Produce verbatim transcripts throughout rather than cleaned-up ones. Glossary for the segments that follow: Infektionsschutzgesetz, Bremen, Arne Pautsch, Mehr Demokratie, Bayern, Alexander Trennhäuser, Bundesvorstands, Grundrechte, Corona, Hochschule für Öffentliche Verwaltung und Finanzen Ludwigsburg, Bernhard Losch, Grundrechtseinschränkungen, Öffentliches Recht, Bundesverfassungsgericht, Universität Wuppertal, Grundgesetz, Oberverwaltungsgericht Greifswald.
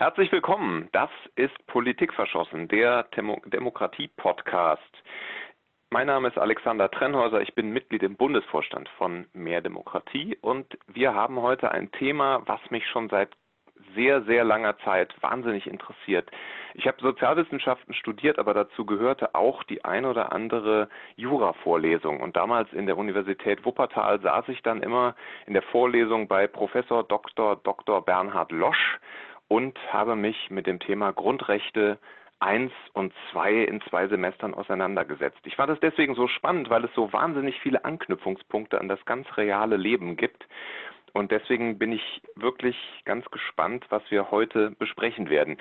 Herzlich willkommen, das ist Politik verschossen, der Demokratie-Podcast. Mein Name ist Alexander Trennhäuser, ich bin Mitglied im Bundesvorstand von Mehr Demokratie und wir haben heute ein Thema, was mich schon seit sehr, sehr langer Zeit wahnsinnig interessiert. Ich habe Sozialwissenschaften studiert, aber dazu gehörte auch die ein oder andere Jura-Vorlesung. Und damals in der Universität Wuppertal saß ich dann immer in der Vorlesung bei Professor Doktor Doktor Bernhard Losch und habe mich mit dem Thema Grundrechte eins und zwei in zwei Semestern auseinandergesetzt. Ich fand es deswegen so spannend, weil es so wahnsinnig viele Anknüpfungspunkte an das ganz reale Leben gibt. Und deswegen bin ich wirklich ganz gespannt, was wir heute besprechen werden.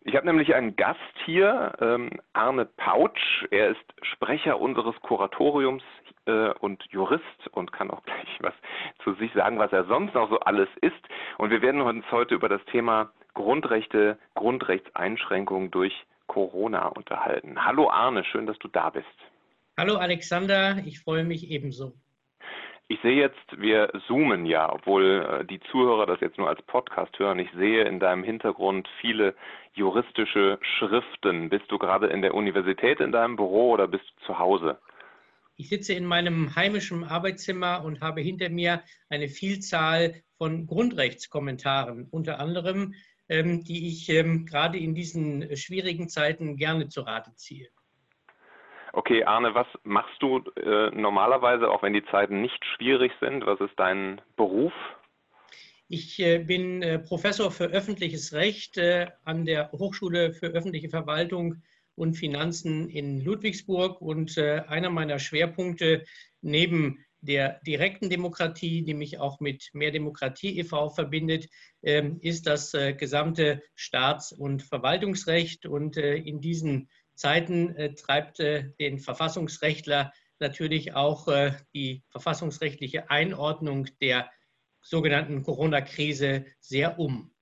Ich habe nämlich einen Gast hier, ähm, Arne Pautsch. Er ist Sprecher unseres Kuratoriums äh, und Jurist und kann auch gleich was zu sich sagen, was er sonst noch so alles ist. Und wir werden uns heute über das Thema Grundrechte, Grundrechtseinschränkungen durch Corona unterhalten. Hallo Arne, schön, dass du da bist. Hallo Alexander, ich freue mich ebenso. Ich sehe jetzt, wir zoomen ja, obwohl die Zuhörer das jetzt nur als Podcast hören. Ich sehe in deinem Hintergrund viele juristische Schriften. Bist du gerade in der Universität in deinem Büro oder bist du zu Hause? Ich sitze in meinem heimischen Arbeitszimmer und habe hinter mir eine Vielzahl von Grundrechtskommentaren, unter anderem, die ich gerade in diesen schwierigen Zeiten gerne zu Rate ziehe. Okay, Arne, was machst du äh, normalerweise, auch wenn die Zeiten nicht schwierig sind? Was ist dein Beruf? Ich äh, bin äh, Professor für öffentliches Recht äh, an der Hochschule für Öffentliche Verwaltung und Finanzen in Ludwigsburg. Und äh, einer meiner Schwerpunkte neben der direkten Demokratie, die mich auch mit Mehr Demokratie e V verbindet, äh, ist das äh, gesamte Staats- und Verwaltungsrecht. Und äh, in diesen Zeiten äh, treibt äh, den Verfassungsrechtler natürlich auch äh, die verfassungsrechtliche Einordnung der sogenannten Corona-Krise sehr um.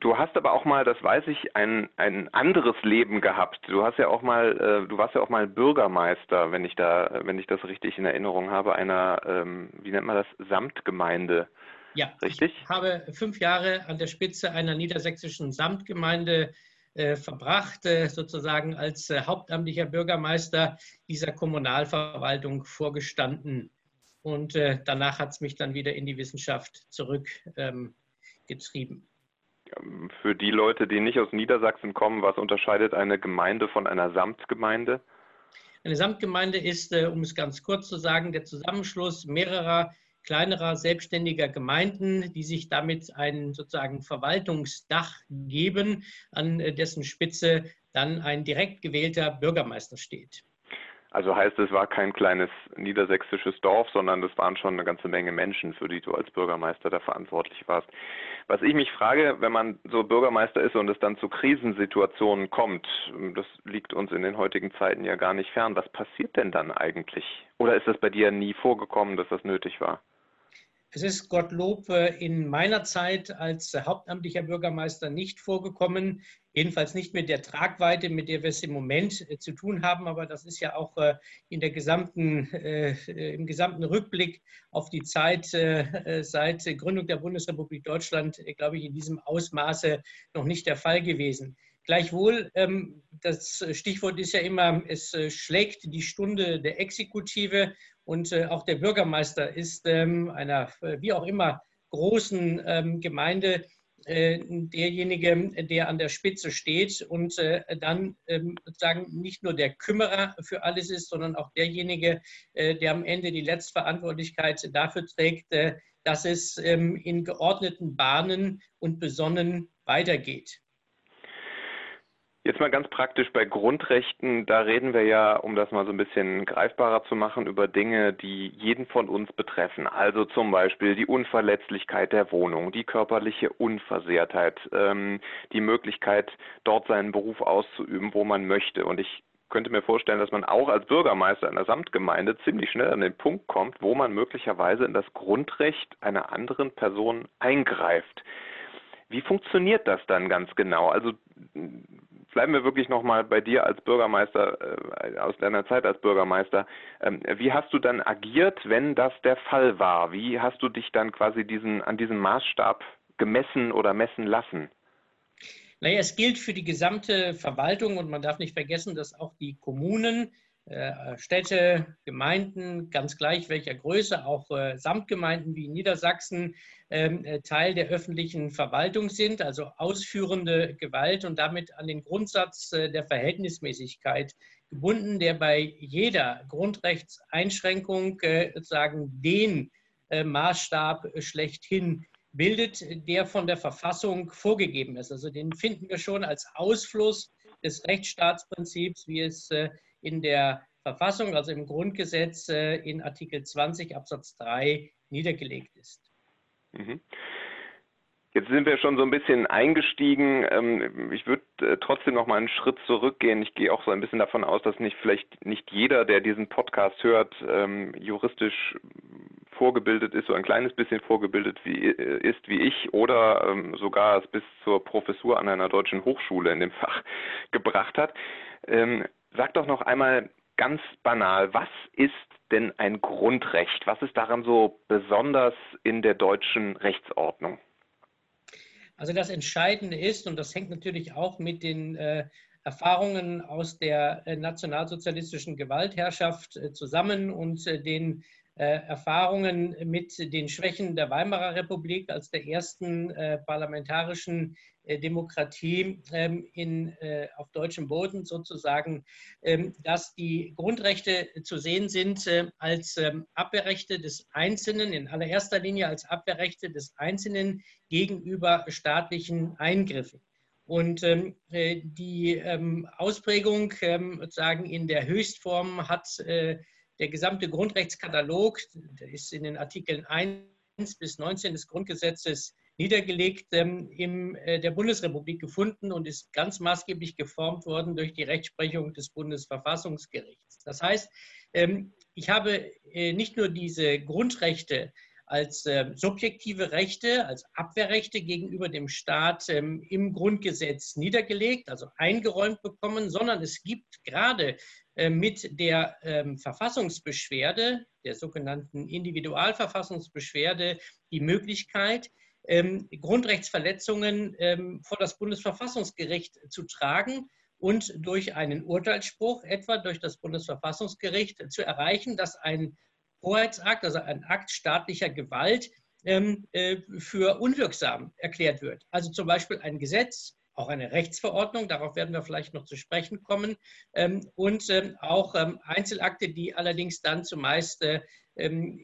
Du hast aber auch mal, das weiß ich, ein, ein anderes Leben gehabt. Du hast ja auch mal, äh, du warst ja auch mal Bürgermeister, wenn ich da, wenn ich das richtig in Erinnerung habe, einer, ähm, wie nennt man das, Samtgemeinde. Ja, richtig? Ich habe fünf Jahre an der Spitze einer niedersächsischen Samtgemeinde verbracht, sozusagen als hauptamtlicher Bürgermeister dieser Kommunalverwaltung vorgestanden. Und danach hat es mich dann wieder in die Wissenschaft zurückgetrieben. Für die Leute, die nicht aus Niedersachsen kommen, was unterscheidet eine Gemeinde von einer Samtgemeinde? Eine Samtgemeinde ist, um es ganz kurz zu sagen, der Zusammenschluss mehrerer kleinerer selbstständiger Gemeinden, die sich damit ein sozusagen Verwaltungsdach geben, an dessen Spitze dann ein direkt gewählter Bürgermeister steht. Also heißt, es war kein kleines niedersächsisches Dorf, sondern das waren schon eine ganze Menge Menschen, für die du als Bürgermeister da verantwortlich warst. Was ich mich frage, wenn man so Bürgermeister ist und es dann zu Krisensituationen kommt, das liegt uns in den heutigen Zeiten ja gar nicht fern, was passiert denn dann eigentlich? Oder ist das bei dir nie vorgekommen, dass das nötig war? Es ist Gottlob in meiner Zeit als hauptamtlicher Bürgermeister nicht vorgekommen, jedenfalls nicht mit der Tragweite, mit der wir es im Moment zu tun haben. Aber das ist ja auch in der gesamten, im gesamten Rückblick auf die Zeit seit Gründung der Bundesrepublik Deutschland, glaube ich, in diesem Ausmaße noch nicht der Fall gewesen. Gleichwohl, das Stichwort ist ja immer, es schlägt die Stunde der Exekutive und auch der Bürgermeister ist einer, wie auch immer, großen Gemeinde derjenige, der an der Spitze steht und dann sozusagen nicht nur der Kümmerer für alles ist, sondern auch derjenige, der am Ende die Letztverantwortlichkeit dafür trägt, dass es in geordneten Bahnen und besonnen weitergeht. Jetzt mal ganz praktisch bei Grundrechten, da reden wir ja, um das mal so ein bisschen greifbarer zu machen, über Dinge, die jeden von uns betreffen. Also zum Beispiel die Unverletzlichkeit der Wohnung, die körperliche Unversehrtheit, ähm, die Möglichkeit, dort seinen Beruf auszuüben, wo man möchte. Und ich könnte mir vorstellen, dass man auch als Bürgermeister einer Samtgemeinde ziemlich schnell an den Punkt kommt, wo man möglicherweise in das Grundrecht einer anderen Person eingreift. Wie funktioniert das dann ganz genau? Also bleiben wir wirklich nochmal bei dir als Bürgermeister, äh, aus deiner Zeit als Bürgermeister. Ähm, wie hast du dann agiert, wenn das der Fall war? Wie hast du dich dann quasi diesen, an diesem Maßstab gemessen oder messen lassen? Naja, es gilt für die gesamte Verwaltung und man darf nicht vergessen, dass auch die Kommunen, Städte, Gemeinden, ganz gleich welcher Größe, auch Samtgemeinden wie in Niedersachsen, Teil der öffentlichen Verwaltung sind, also ausführende Gewalt und damit an den Grundsatz der Verhältnismäßigkeit gebunden, der bei jeder Grundrechtseinschränkung sozusagen den Maßstab schlechthin bildet, der von der Verfassung vorgegeben ist. Also den finden wir schon als Ausfluss des Rechtsstaatsprinzips, wie es in der Verfassung, also im Grundgesetz in Artikel zwanzig Absatz drei niedergelegt ist. Jetzt sind wir schon so ein bisschen eingestiegen. Ich würde trotzdem noch mal einen Schritt zurückgehen. Ich gehe auch so ein bisschen davon aus, dass nicht vielleicht nicht jeder, der diesen Podcast hört, juristisch vorgebildet ist, so ein kleines bisschen vorgebildet wie, ist wie ich oder sogar es bis zur Professur an einer deutschen Hochschule in dem Fach gebracht hat. Sag doch noch einmal ganz banal, was ist denn ein Grundrecht? Was ist daran so besonders in der deutschen Rechtsordnung? Also das Entscheidende ist, und das hängt natürlich auch mit den äh, Erfahrungen aus der äh, nationalsozialistischen Gewaltherrschaft äh, zusammen und äh, den äh, Erfahrungen mit den Schwächen der Weimarer Republik als der ersten äh, parlamentarischen Demokratie ähm, in, äh, auf deutschem Boden sozusagen, ähm, dass die Grundrechte zu sehen sind äh, als ähm, Abwehrrechte des Einzelnen, in allererster Linie als Abwehrrechte des Einzelnen gegenüber staatlichen Eingriffen. Und ähm, die ähm, Ausprägung ähm, sozusagen in der Höchstform hat äh, der gesamte Grundrechtskatalog, der ist in den Artikeln eins bis neunzehn des Grundgesetzes niedergelegt, ähm, in äh, der Bundesrepublik gefunden und ist ganz maßgeblich geformt worden durch die Rechtsprechung des Bundesverfassungsgerichts. Das heißt, ähm, ich habe äh, nicht nur diese Grundrechte als äh, subjektive Rechte, als Abwehrrechte gegenüber dem Staat ähm, im Grundgesetz niedergelegt, also eingeräumt bekommen, sondern es gibt gerade äh, mit der ähm, Verfassungsbeschwerde, der sogenannten Individualverfassungsbeschwerde, die Möglichkeit, Ähm, Grundrechtsverletzungen ähm, vor das Bundesverfassungsgericht zu tragen und durch einen Urteilsspruch etwa durch das Bundesverfassungsgericht zu erreichen, dass ein Hoheitsakt, also ein Akt staatlicher Gewalt ähm, äh, für unwirksam erklärt wird. Also zum Beispiel ein Gesetz, auch eine Rechtsverordnung, darauf werden wir vielleicht noch zu sprechen kommen, ähm, und ähm, auch ähm, Einzelakte, die allerdings dann zumeist äh,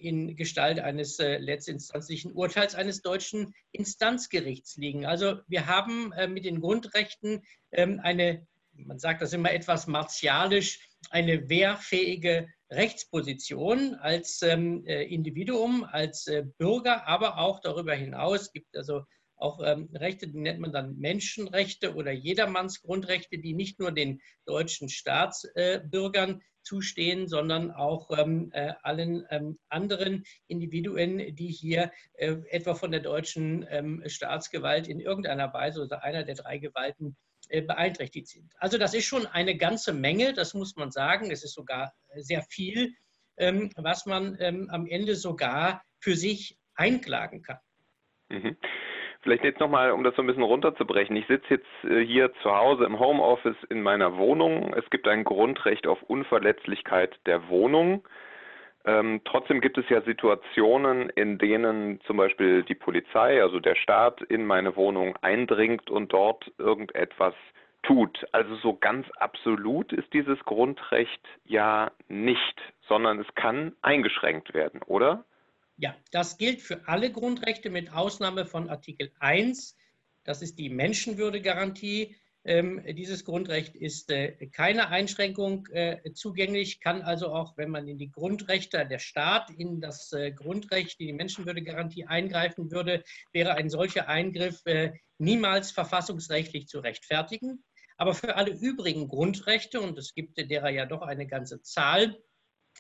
in Gestalt eines äh, letztinstanzlichen Urteils eines deutschen Instanzgerichts liegen. Also wir haben äh, mit den Grundrechten ähm, eine, man sagt das immer etwas martialisch, eine wehrfähige Rechtsposition als ähm, äh, Individuum, als äh, Bürger, aber auch darüber hinaus gibt also auch ähm, Rechte, die nennt man dann Menschenrechte oder Jedermannsgrundrechte, die nicht nur den deutschen Staatsbürgern äh, zustehen, sondern auch ähm, äh, allen ähm, anderen Individuen, die hier äh, etwa von der deutschen ähm, Staatsgewalt in irgendeiner Weise oder einer der drei Gewalten äh, beeinträchtigt sind. Also das ist schon eine ganze Menge, das muss man sagen. Es ist sogar sehr viel, ähm, was man ähm, am Ende sogar für sich einklagen kann. Mhm. Vielleicht jetzt nochmal, um das so ein bisschen runterzubrechen. Ich sitze jetzt hier zu Hause im Homeoffice in meiner Wohnung. Es gibt ein Grundrecht auf Unverletzlichkeit der Wohnung. Ähm, trotzdem gibt es ja Situationen, in denen zum Beispiel die Polizei, also der Staat, in meine Wohnung eindringt und dort irgendetwas tut. Also so ganz absolut ist dieses Grundrecht ja nicht, sondern es kann eingeschränkt werden, oder? Ja, das gilt für alle Grundrechte mit Ausnahme von Artikel eins. Das ist die Menschenwürdegarantie. Ähm, dieses Grundrecht ist äh, keine Einschränkung äh, zugänglich, kann also auch, wenn man in die Grundrechte, der Staat in das äh, Grundrecht, in die Menschenwürdegarantie eingreifen würde, wäre ein solcher Eingriff äh, niemals verfassungsrechtlich zu rechtfertigen. Aber für alle übrigen Grundrechte, und es gibt derer ja doch eine ganze Zahl,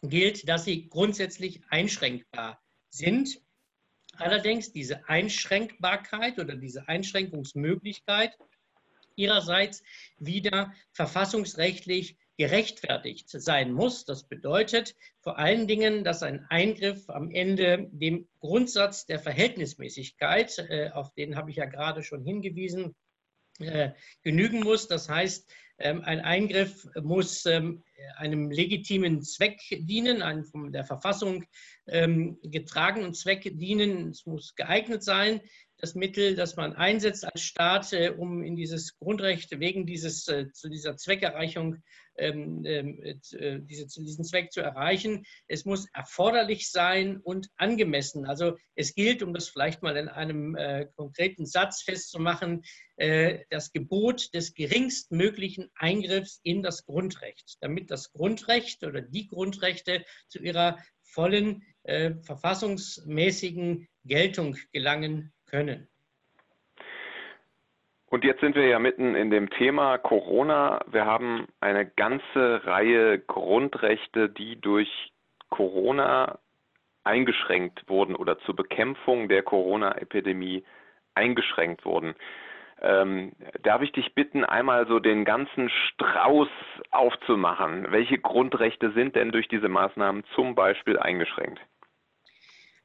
gilt, dass sie grundsätzlich einschränkbar sind. sind. Allerdings diese Einschränkbarkeit oder diese Einschränkungsmöglichkeit ihrerseits wieder verfassungsrechtlich gerechtfertigt sein muss. Das bedeutet vor allen Dingen, dass ein Eingriff am Ende dem Grundsatz der Verhältnismäßigkeit, äh, auf den habe ich ja gerade schon hingewiesen, äh, genügen muss. Das heißt, ähm, ein Eingriff muss ähm, einem legitimen Zweck dienen, einem von der Verfassung ähm, getragenen Zweck dienen. Es muss geeignet sein, das Mittel, das man einsetzt als Staat, äh, um in dieses Grundrecht wegen dieses, äh, zu dieser Zweckerreichung, ähm, äh, diese, diesen Zweck zu erreichen. Es muss erforderlich sein und angemessen. Also es gilt, um das vielleicht mal in einem äh, konkreten Satz festzumachen, äh, das Gebot des geringstmöglichen Eingriffs in das Grundrecht, damit das Grundrecht oder die Grundrechte zu ihrer vollen äh, verfassungsmäßigen Geltung gelangen können. Und jetzt sind wir ja mitten in dem Thema Corona. Wir haben eine ganze Reihe Grundrechte, die durch Corona eingeschränkt wurden oder zur Bekämpfung der Corona-Epidemie eingeschränkt wurden. Ähm, darf ich dich bitten, einmal so den ganzen Strauß aufzumachen? Welche Grundrechte sind denn durch diese Maßnahmen zum Beispiel eingeschränkt?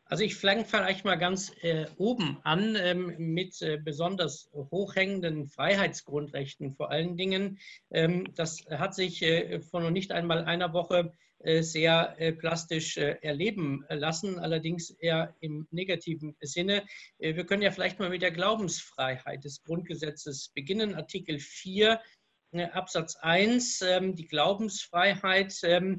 Also ich fange vielleicht mal ganz äh, oben an ähm, mit äh, besonders hochhängenden Freiheitsgrundrechten vor allen Dingen. Ähm, das hat sich äh, vor noch nicht einmal einer Woche äh, sehr äh, plastisch äh, erleben lassen, allerdings eher im negativen Sinne. Äh, wir können ja vielleicht mal mit der Glaubensfreiheit des Grundgesetzes beginnen. Artikel vier, äh, Absatz eins, äh, die Glaubensfreiheit. Äh,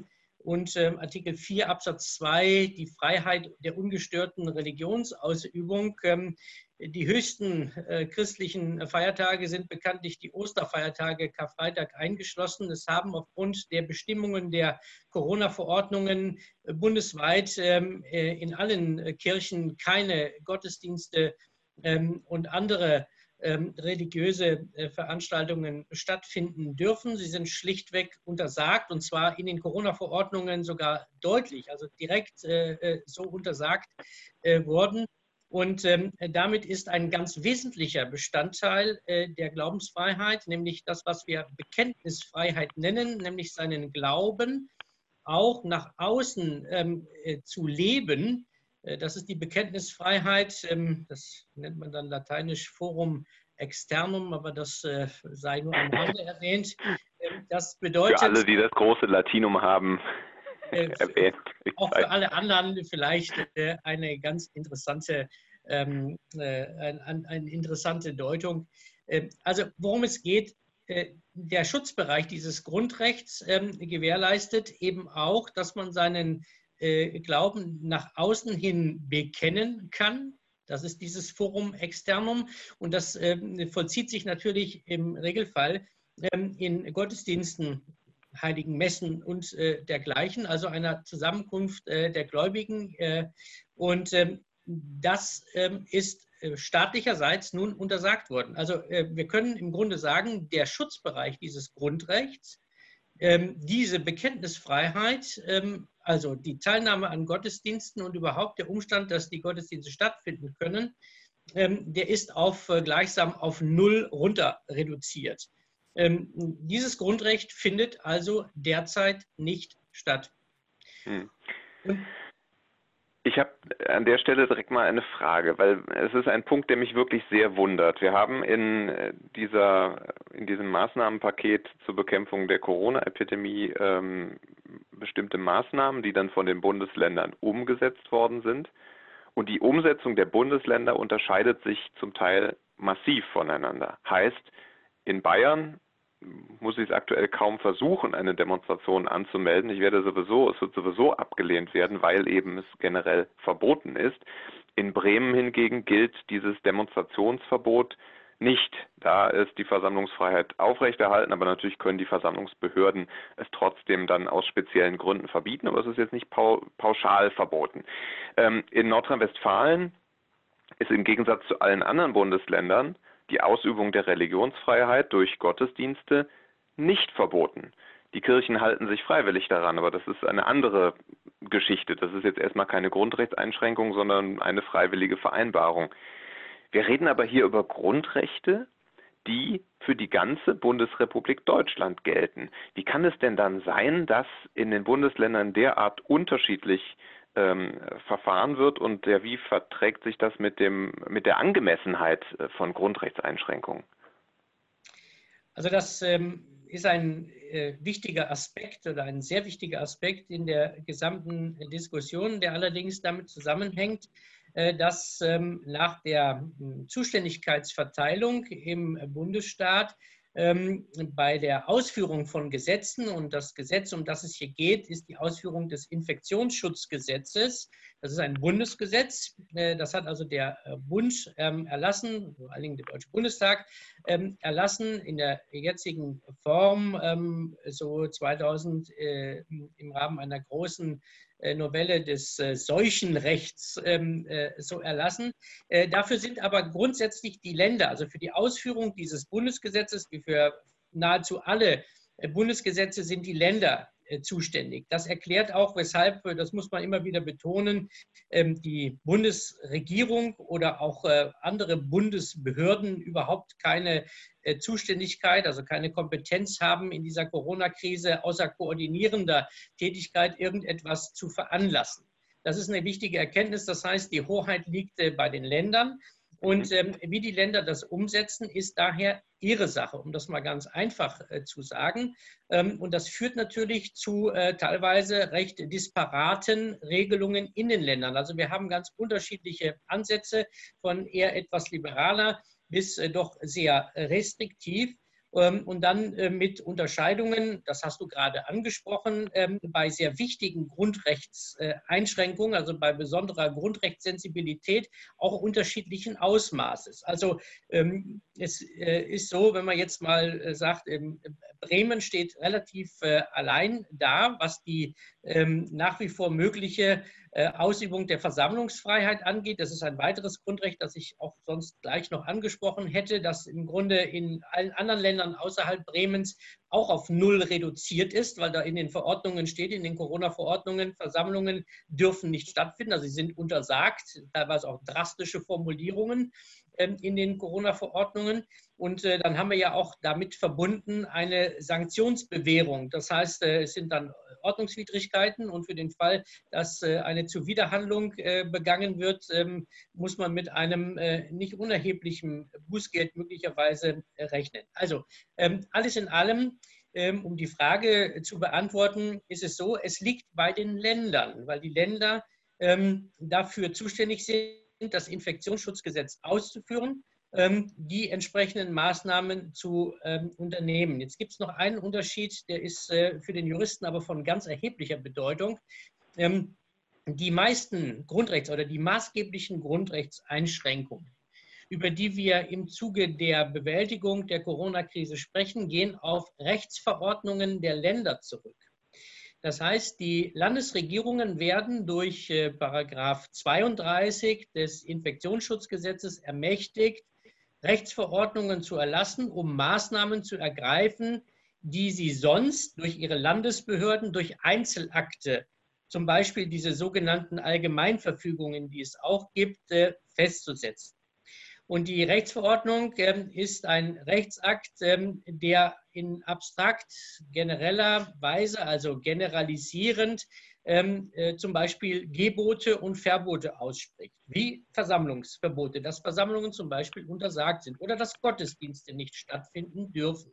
Und ähm, Artikel vier Absatz zwei, die Freiheit der ungestörten Religionsausübung. Ähm, die höchsten äh, christlichen Feiertage sind bekanntlich die Osterfeiertage, Karfreitag eingeschlossen. Es haben aufgrund der Bestimmungen der Corona-Verordnungen äh, bundesweit ähm, äh, in allen äh, Kirchen keine Gottesdienste ähm, und andere religiöse Veranstaltungen stattfinden dürfen. Sie sind schlichtweg untersagt, und zwar in den Corona-Verordnungen sogar deutlich, also direkt äh, so untersagt äh, worden. Und ähm, damit ist ein ganz wesentlicher Bestandteil äh, der Glaubensfreiheit, nämlich das, was wir Bekenntnisfreiheit nennen, nämlich seinen Glauben auch nach außen ähm, äh, zu leben. Das ist die Bekenntnisfreiheit, das nennt man dann lateinisch Forum Externum, aber das sei nur am Rande erwähnt. Das bedeutet, für alle, die das große Latinum haben, äh, erwähnt. Auch für alle anderen vielleicht eine ganz interessante, ähm, äh, eine, eine interessante Deutung. Also worum es geht: der Schutzbereich dieses Grundrechts äh, gewährleistet eben auch, dass man seinen Glauben nach außen hin bekennen kann. Das ist dieses Forum Externum, und das äh, vollzieht sich natürlich im Regelfall ähm, in Gottesdiensten, heiligen Messen und äh, dergleichen, also einer Zusammenkunft äh, der Gläubigen. Äh, und äh, das äh, ist äh, staatlicherseits nun untersagt worden. Also äh, wir können im Grunde sagen, der Schutzbereich dieses Grundrechts, äh, diese Bekenntnisfreiheit, äh, also die Teilnahme an Gottesdiensten und überhaupt der Umstand, dass die Gottesdienste stattfinden können, der ist auf gleichsam auf null runter reduziert. Dieses Grundrecht findet also derzeit nicht statt. Hm. Ich habe an der Stelle direkt mal eine Frage, weil es ist ein Punkt, der mich wirklich sehr wundert. Wir haben in dieser, in diesem Maßnahmenpaket zur Bekämpfung der Corona-Epidemie ähm, bestimmte Maßnahmen, die dann von den Bundesländern umgesetzt worden sind. Und die Umsetzung der Bundesländer unterscheidet sich zum Teil massiv voneinander. Heißt, in Bayern muss ich es aktuell kaum versuchen, eine Demonstration anzumelden. Ich werde sowieso, es wird sowieso abgelehnt werden, weil eben es generell verboten ist. In Bremen hingegen gilt dieses Demonstrationsverbot nicht. Da ist die Versammlungsfreiheit aufrechterhalten, aber natürlich können die Versammlungsbehörden es trotzdem dann aus speziellen Gründen verbieten, aber es ist jetzt nicht pauschal verboten. In Nordrhein-Westfalen ist im Gegensatz zu allen anderen Bundesländern die Ausübung der Religionsfreiheit durch Gottesdienste nicht verboten. Die Kirchen halten sich freiwillig daran, aber das ist eine andere Geschichte. Das ist jetzt erstmal keine Grundrechtseinschränkung, sondern eine freiwillige Vereinbarung. Wir reden aber hier über Grundrechte, die für die ganze Bundesrepublik Deutschland gelten. Wie kann es denn dann sein, dass in den Bundesländern derart unterschiedlich ähm, verfahren wird, und ja, wie verträgt sich das mit dem, mit der Angemessenheit von Grundrechtseinschränkungen? Also das ähm, ist ein äh, wichtiger Aspekt oder ein sehr wichtiger Aspekt in der gesamten Diskussion, der allerdings damit zusammenhängt, dass ähm, nach der Zuständigkeitsverteilung im Bundesstaat ähm, bei der Ausführung von Gesetzen, und das Gesetz, um das es hier geht, ist die Ausführung des Infektionsschutzgesetzes. Das ist ein Bundesgesetz, äh, das hat also der Bund ähm, erlassen, vor allen Dingen der Deutsche Bundestag ähm, erlassen, in der jetzigen Form, ähm, so zweitausend äh, im Rahmen einer großen Novelle des äh, Seuchenrechts ähm, äh, so erlassen. Äh, dafür sind aber grundsätzlich die Länder, also für die Ausführung dieses Bundesgesetzes, wie für nahezu alle äh, Bundesgesetze, sind die Länder äh, zuständig. Das erklärt auch, weshalb, das muss man immer wieder betonen, ähm, die Bundesregierung oder auch äh, andere Bundesbehörden überhaupt keine äh, Zuständigkeit, also keine Kompetenz haben, in dieser Corona-Krise außer koordinierender Tätigkeit irgendetwas zu veranlassen. Das ist eine wichtige Erkenntnis. Das heißt, die Hoheit liegt äh, bei den Ländern. Und ähm, wie die Länder das umsetzen, ist daher ihre Sache, um das mal ganz einfach äh, zu sagen. Ähm, und das führt natürlich zu äh, teilweise recht disparaten Regelungen in den Ländern. Also wir haben ganz unterschiedliche Ansätze, von eher etwas liberaler bis äh, doch sehr restriktiv. Und dann mit Unterscheidungen, das hast du gerade angesprochen, bei sehr wichtigen Grundrechtseinschränkungen, also bei besonderer Grundrechtssensibilität, auch unterschiedlichen Ausmaßes. Also es ist so, wenn man jetzt mal sagt, Bremen steht relativ allein da, was die nach wie vor mögliche Ausübung der Versammlungsfreiheit angeht. Das ist ein weiteres Grundrecht, das ich auch sonst gleich noch angesprochen hätte, das im Grunde in allen anderen Ländern außerhalb Bremens auch auf null reduziert ist, weil da in den Verordnungen steht, in den Corona-Verordnungen, Versammlungen dürfen nicht stattfinden, also sie sind untersagt, teilweise auch drastische Formulierungen in den Corona-Verordnungen. Und äh, dann haben wir ja auch damit verbunden eine Sanktionsbewährung. Das heißt, äh, es sind dann Ordnungswidrigkeiten, und für den Fall, dass äh, eine Zuwiderhandlung äh, begangen wird, ähm, muss man mit einem äh, nicht unerheblichen Bußgeld möglicherweise äh, rechnen. Also ähm, alles in allem, ähm, um die Frage zu beantworten, ist es so, es liegt bei den Ländern, weil die Länder ähm, dafür zuständig sind, das Infektionsschutzgesetz auszuführen, ähm, die entsprechenden Maßnahmen zu ähm, unternehmen. Jetzt gibt es noch einen Unterschied, der ist äh, für den Juristen aber von ganz erheblicher Bedeutung. Ähm, die meisten Grundrechts- oder die maßgeblichen Grundrechtseinschränkungen, über die wir im Zuge der Bewältigung der Corona-Krise sprechen, gehen auf Rechtsverordnungen der Länder zurück. Das heißt, die Landesregierungen werden durch äh, Paragraph zweiunddreißig des Infektionsschutzgesetzes ermächtigt, Rechtsverordnungen zu erlassen, um Maßnahmen zu ergreifen, die sie sonst durch ihre Landesbehörden, durch Einzelakte, zum Beispiel diese sogenannten Allgemeinverfügungen, die es auch gibt, äh, festzusetzen. Und die Rechtsverordnung ähm, ist ein Rechtsakt, ähm, der in abstrakt genereller Weise, also generalisierend, ähm, äh, zum Beispiel Gebote und Verbote ausspricht, wie Versammlungsverbote, dass Versammlungen zum Beispiel untersagt sind oder dass Gottesdienste nicht stattfinden dürfen.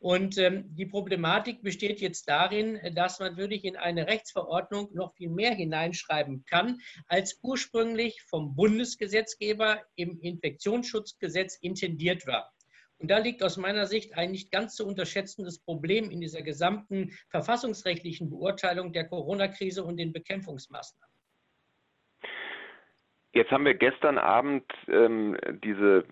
Und ähm, die Problematik besteht jetzt darin, dass man wirklich in eine Rechtsverordnung noch viel mehr hineinschreiben kann, als ursprünglich vom Bundesgesetzgeber im Infektionsschutzgesetz intendiert war. Und da liegt aus meiner Sicht ein nicht ganz zu unterschätzendes Problem in dieser gesamten verfassungsrechtlichen Beurteilung der Corona-Krise und den Bekämpfungsmaßnahmen. Jetzt haben wir gestern Abend ähm, diese,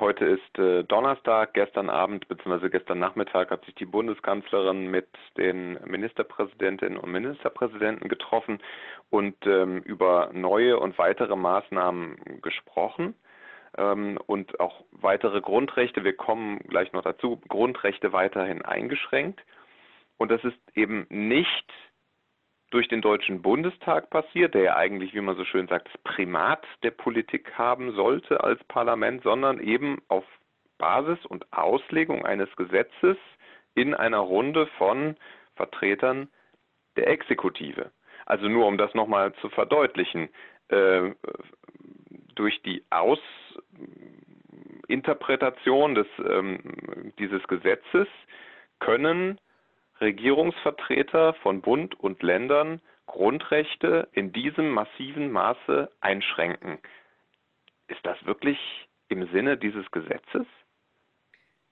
heute ist äh, Donnerstag, gestern Abend bzw. gestern Nachmittag hat sich die Bundeskanzlerin mit den Ministerpräsidentinnen und Ministerpräsidenten getroffen und ähm, über neue und weitere Maßnahmen gesprochen ähm, und auch weitere Grundrechte, wir kommen gleich noch dazu, Grundrechte weiterhin eingeschränkt. Und das ist eben nicht durch den Deutschen Bundestag passiert, der ja eigentlich, wie man so schön sagt, das Primat der Politik haben sollte als Parlament, sondern eben auf Basis und Auslegung eines Gesetzes in einer Runde von Vertretern der Exekutive. Also nur um das nochmal zu verdeutlichen, äh, durch die Ausinterpretation des, ähm, dieses Gesetzes können Regierungsvertreter von Bund und Ländern Grundrechte in diesem massiven Maße einschränken. Ist das wirklich im Sinne dieses Gesetzes?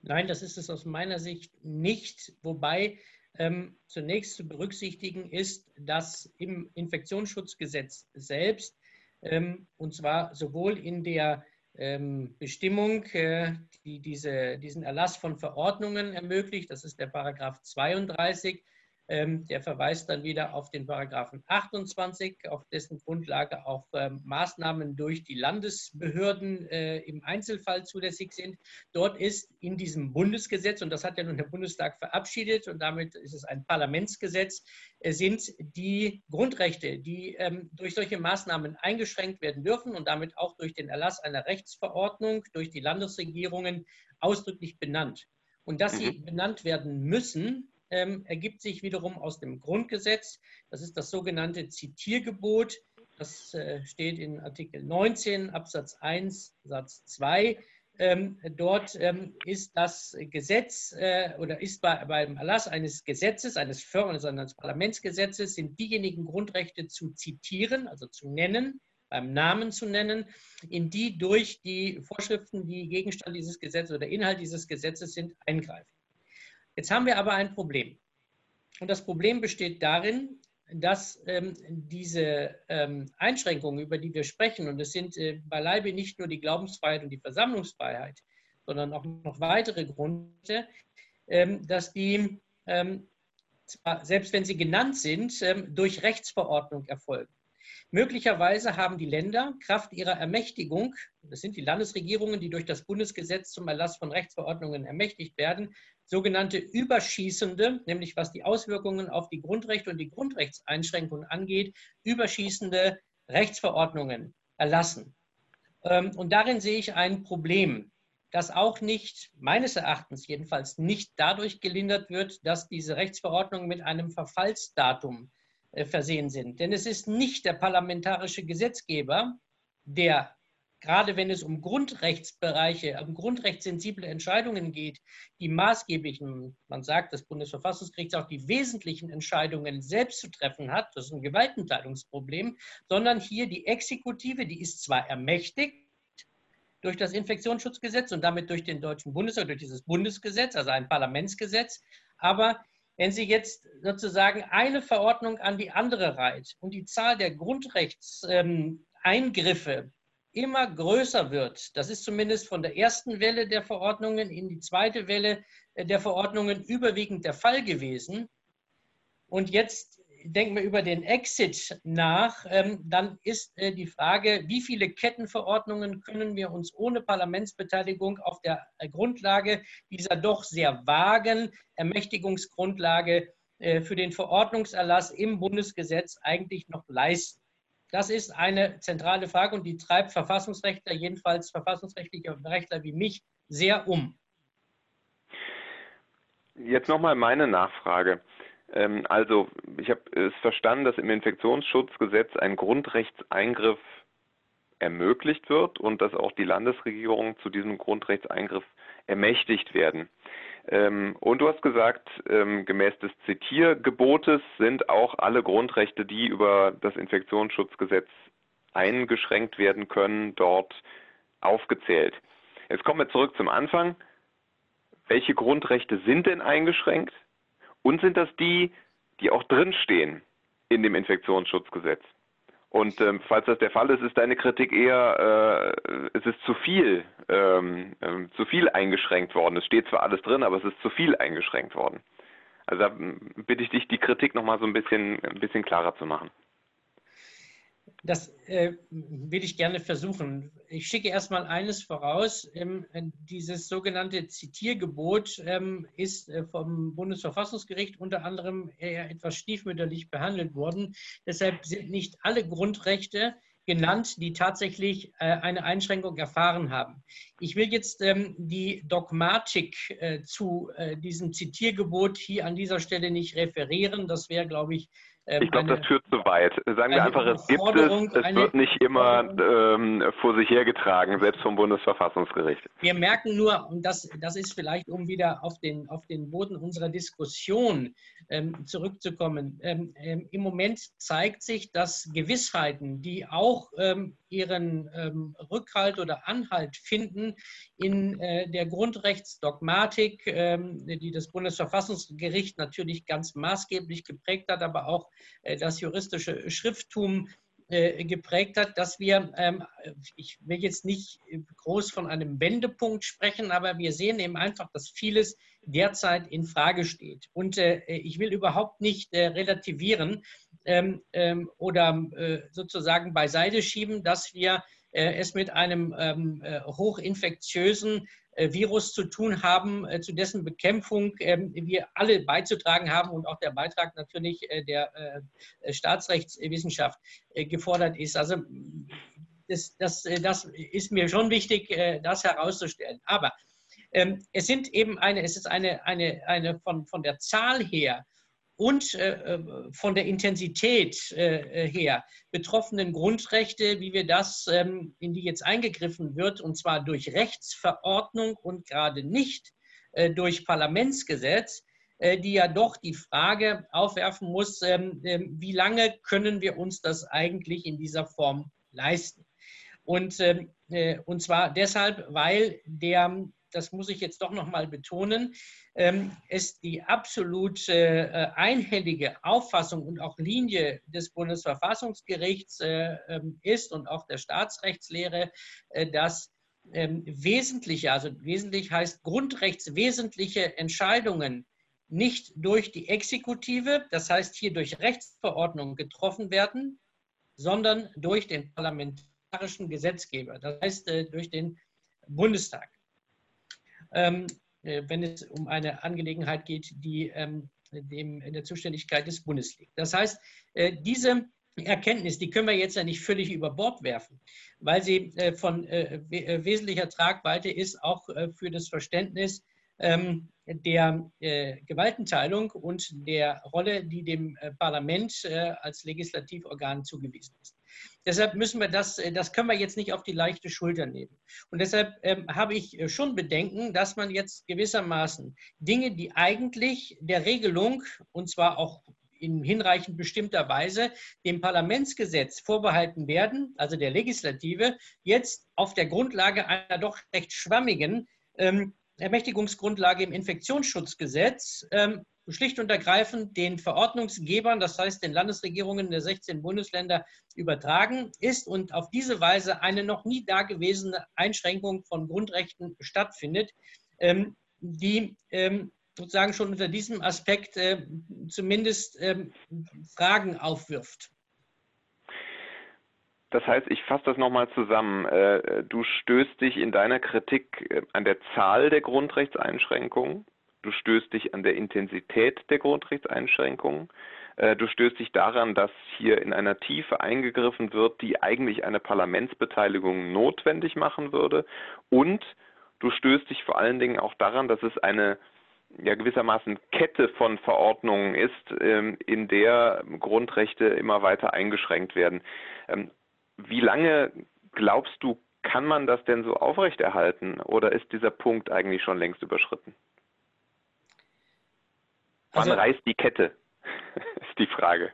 Nein, das ist es aus meiner Sicht nicht, wobei ähm, zunächst zu berücksichtigen ist, dass im Infektionsschutzgesetz selbst, ähm, und zwar sowohl in der ähm, Bestimmung, äh, die diese, diesen Erlass von Verordnungen ermöglicht, das ist der Paragraph zweiunddreißig, ähm, der verweist dann wieder auf den Paragraphen achtundzwanzig, auf dessen Grundlage auch ähm, Maßnahmen durch die Landesbehörden äh, im Einzelfall zulässig sind. Dort ist in diesem Bundesgesetz, und das hat ja nun der Bundestag verabschiedet, und damit ist es ein Parlamentsgesetz, äh, sind die Grundrechte, die ähm, durch solche Maßnahmen eingeschränkt werden dürfen und damit auch durch den Erlass einer Rechtsverordnung durch die Landesregierungen ausdrücklich benannt. Und dass sie benannt werden müssen, Ähm, ergibt sich wiederum aus dem Grundgesetz. Das ist das sogenannte Zitiergebot. Das äh, steht in Artikel neunzehn, Absatz eins, Satz zwei. Ähm, dort ähm, ist das Gesetz äh, oder ist bei, beim Erlass eines Gesetzes, eines Verordnungs- oder eines Parlamentsgesetzes, sind diejenigen Grundrechte zu zitieren, also zu nennen, beim Namen zu nennen, in die durch die Vorschriften, die Gegenstand dieses Gesetzes oder Inhalt dieses Gesetzes sind, eingreifen. Jetzt haben wir aber ein Problem. Und das Problem besteht darin, dass ähm, diese ähm, Einschränkungen, über die wir sprechen, und es sind äh, beileibe nicht nur die Glaubensfreiheit und die Versammlungsfreiheit, sondern auch noch weitere Gründe, ähm, dass die, ähm, zwar, selbst wenn sie genannt sind, ähm, durch Rechtsverordnung erfolgen. Möglicherweise haben die Länder Kraft ihrer Ermächtigung, das sind die Landesregierungen, die durch das Bundesgesetz zum Erlass von Rechtsverordnungen ermächtigt werden, sogenannte überschießende, nämlich was die Auswirkungen auf die Grundrechte und die Grundrechtseinschränkungen angeht, überschießende Rechtsverordnungen erlassen. Und darin sehe ich ein Problem, das auch nicht, meines Erachtens jedenfalls, nicht dadurch gelindert wird, dass diese Rechtsverordnungen mit einem Verfallsdatum versehen sind. Denn es ist nicht der parlamentarische Gesetzgeber, der, gerade wenn es um Grundrechtsbereiche, um grundrechtssensible Entscheidungen geht, die maßgeblichen, man sagt, des Bundesverfassungsgerichts auch die wesentlichen Entscheidungen selbst zu treffen hat, das ist ein Gewaltenteilungsproblem, sondern hier die Exekutive, die ist zwar ermächtigt durch das Infektionsschutzgesetz und damit durch den Deutschen Bundestag, durch dieses Bundesgesetz, also ein Parlamentsgesetz, aber wenn sie jetzt sozusagen eine Verordnung an die andere reiht und die Zahl der Grundrechtseingriffe immer größer wird, das ist zumindest von der ersten Welle der Verordnungen in die zweite Welle der Verordnungen überwiegend der Fall gewesen, und jetzt denken wir über den Exit nach, dann ist die Frage, wie viele Kettenverordnungen können wir uns ohne Parlamentsbeteiligung auf der Grundlage dieser doch sehr vagen Ermächtigungsgrundlage für den Verordnungserlass im Bundesgesetz eigentlich noch leisten? Das ist eine zentrale Frage, und die treibt Verfassungsrechtler, jedenfalls verfassungsrechtliche Rechtler wie mich, sehr um. Jetzt nochmal meine Nachfrage. Also, ich habe es verstanden, dass im Infektionsschutzgesetz ein Grundrechtseingriff ermöglicht wird und dass auch die Landesregierungen zu diesem Grundrechtseingriff ermächtigt werden. Und du hast gesagt, gemäß des Zitiergebotes sind auch alle Grundrechte, die über das Infektionsschutzgesetz eingeschränkt werden können, dort aufgezählt. Jetzt kommen wir zurück zum Anfang. Welche Grundrechte sind denn eingeschränkt? Und sind das die, die auch drinstehen in dem Infektionsschutzgesetz? Und ähm, falls das der Fall ist, ist deine Kritik eher, äh, es ist zu viel, ähm, ähm, zu viel eingeschränkt worden. Es steht zwar alles drin, aber es ist zu viel eingeschränkt worden. Also da bitte ich dich, die Kritik nochmal so ein bisschen, ein bisschen klarer zu machen. Das äh, will ich gerne versuchen. Ich schicke erstmal eines voraus. Ähm, dieses sogenannte Zitiergebot ähm, ist äh, vom Bundesverfassungsgericht unter anderem eher etwas stiefmütterlich behandelt worden. Deshalb sind nicht alle Grundrechte genannt, die tatsächlich äh, eine Einschränkung erfahren haben. Ich will jetzt ähm, die Dogmatik äh, zu äh, diesem Zitiergebot hier an dieser Stelle nicht referieren. Das wäre, glaube ich, äh, ich glaube, das führt zu weit. Sagen wir einfach, es gibt es, es wird nicht immer ähm, vor sich hergetragen, selbst vom Bundesverfassungsgericht. Wir merken nur, und das, das ist vielleicht, um wieder auf den, auf den Boden unserer Diskussion ähm, zurückzukommen, ähm, ähm, im Moment zeigt sich, dass Gewissheiten, die auch ihren ähm, Rückhalt oder Anhalt finden in äh, der Grundrechtsdogmatik, ähm, die das Bundesverfassungsgericht natürlich ganz maßgeblich geprägt hat, aber auch äh, das juristische Schrifttum äh, geprägt hat, dass wir, ähm, ich will jetzt nicht groß von einem Wendepunkt sprechen, aber wir sehen eben einfach, dass vieles derzeit in Frage steht. Und äh, ich will überhaupt nicht äh, relativieren, Ähm, ähm, oder äh, sozusagen beiseite schieben, dass wir äh, es mit einem ähm, äh, hochinfektiösen äh, Virus zu tun haben, äh, zu dessen Bekämpfung äh, wir alle beizutragen haben und auch der Beitrag natürlich äh, der äh, Staatsrechtswissenschaft äh, gefordert ist. Also das, das, äh, das ist mir schon wichtig, äh, das herauszustellen. Aber ähm, es sind eben eine, es ist eine, eine, eine von, von der Zahl her und äh, von der Intensität äh, her betroffenen Grundrechte, wie wir das, ähm, in die jetzt eingegriffen wird, und zwar durch Rechtsverordnung und gerade nicht äh, durch Parlamentsgesetz, äh, die ja doch die Frage aufwerfen muss, ähm, äh, wie lange können wir uns das eigentlich in dieser Form leisten? Und, äh, und zwar deshalb, weil der, das muss ich jetzt doch nochmal betonen, ist die absolut einhellige Auffassung und auch Linie des Bundesverfassungsgerichts ist und auch der Staatsrechtslehre, dass wesentliche, also wesentlich heißt grundrechtswesentliche Entscheidungen nicht durch die Exekutive, das heißt hier durch Rechtsverordnung getroffen werden, sondern durch den parlamentarischen Gesetzgeber, das heißt durch den Bundestag. Ähm, äh, wenn es um eine Angelegenheit geht, die ähm, dem, in der Zuständigkeit des Bundes liegt. Das heißt, äh, diese Erkenntnis, die können wir jetzt ja nicht völlig über Bord werfen, weil sie äh, von äh, wesentlicher Tragweite ist, auch äh, für das Verständnis ähm, der äh, Gewaltenteilung und der Rolle, die dem äh, Parlament äh, als Legislativorgan zugewiesen ist. Deshalb müssen wir das, das können wir jetzt nicht auf die leichte Schulter nehmen. Und deshalb ähm, habe ich schon Bedenken, dass man jetzt gewissermaßen Dinge, die eigentlich der Regelung, und zwar auch in hinreichend bestimmter Weise, dem Parlamentsgesetz vorbehalten werden, also der Legislative, jetzt auf der Grundlage einer doch recht schwammigen ähm, Ermächtigungsgrundlage im Infektionsschutzgesetz ähm, schlicht und ergreifend den Verordnungsgebern, das heißt den Landesregierungen der sechzehn Bundesländer, übertragen ist und auf diese Weise eine noch nie dagewesene Einschränkung von Grundrechten stattfindet, die sozusagen schon unter diesem Aspekt zumindest Fragen aufwirft. Das heißt, ich fasse das nochmal zusammen. Du stößt dich in deiner Kritik an der Zahl der Grundrechtseinschränkungen. Du stößt dich an der Intensität der Grundrechtseinschränkungen. Du stößt dich daran, dass hier in einer Tiefe eingegriffen wird, die eigentlich eine Parlamentsbeteiligung notwendig machen würde. Und du stößt dich vor allen Dingen auch daran, dass es eine ja gewissermaßen Kette von Verordnungen ist, in der Grundrechte immer weiter eingeschränkt werden. Wie lange, glaubst du, kann man das denn so aufrechterhalten? Oder ist dieser Punkt eigentlich schon längst überschritten? Wann also, reißt die Kette, ist die Frage.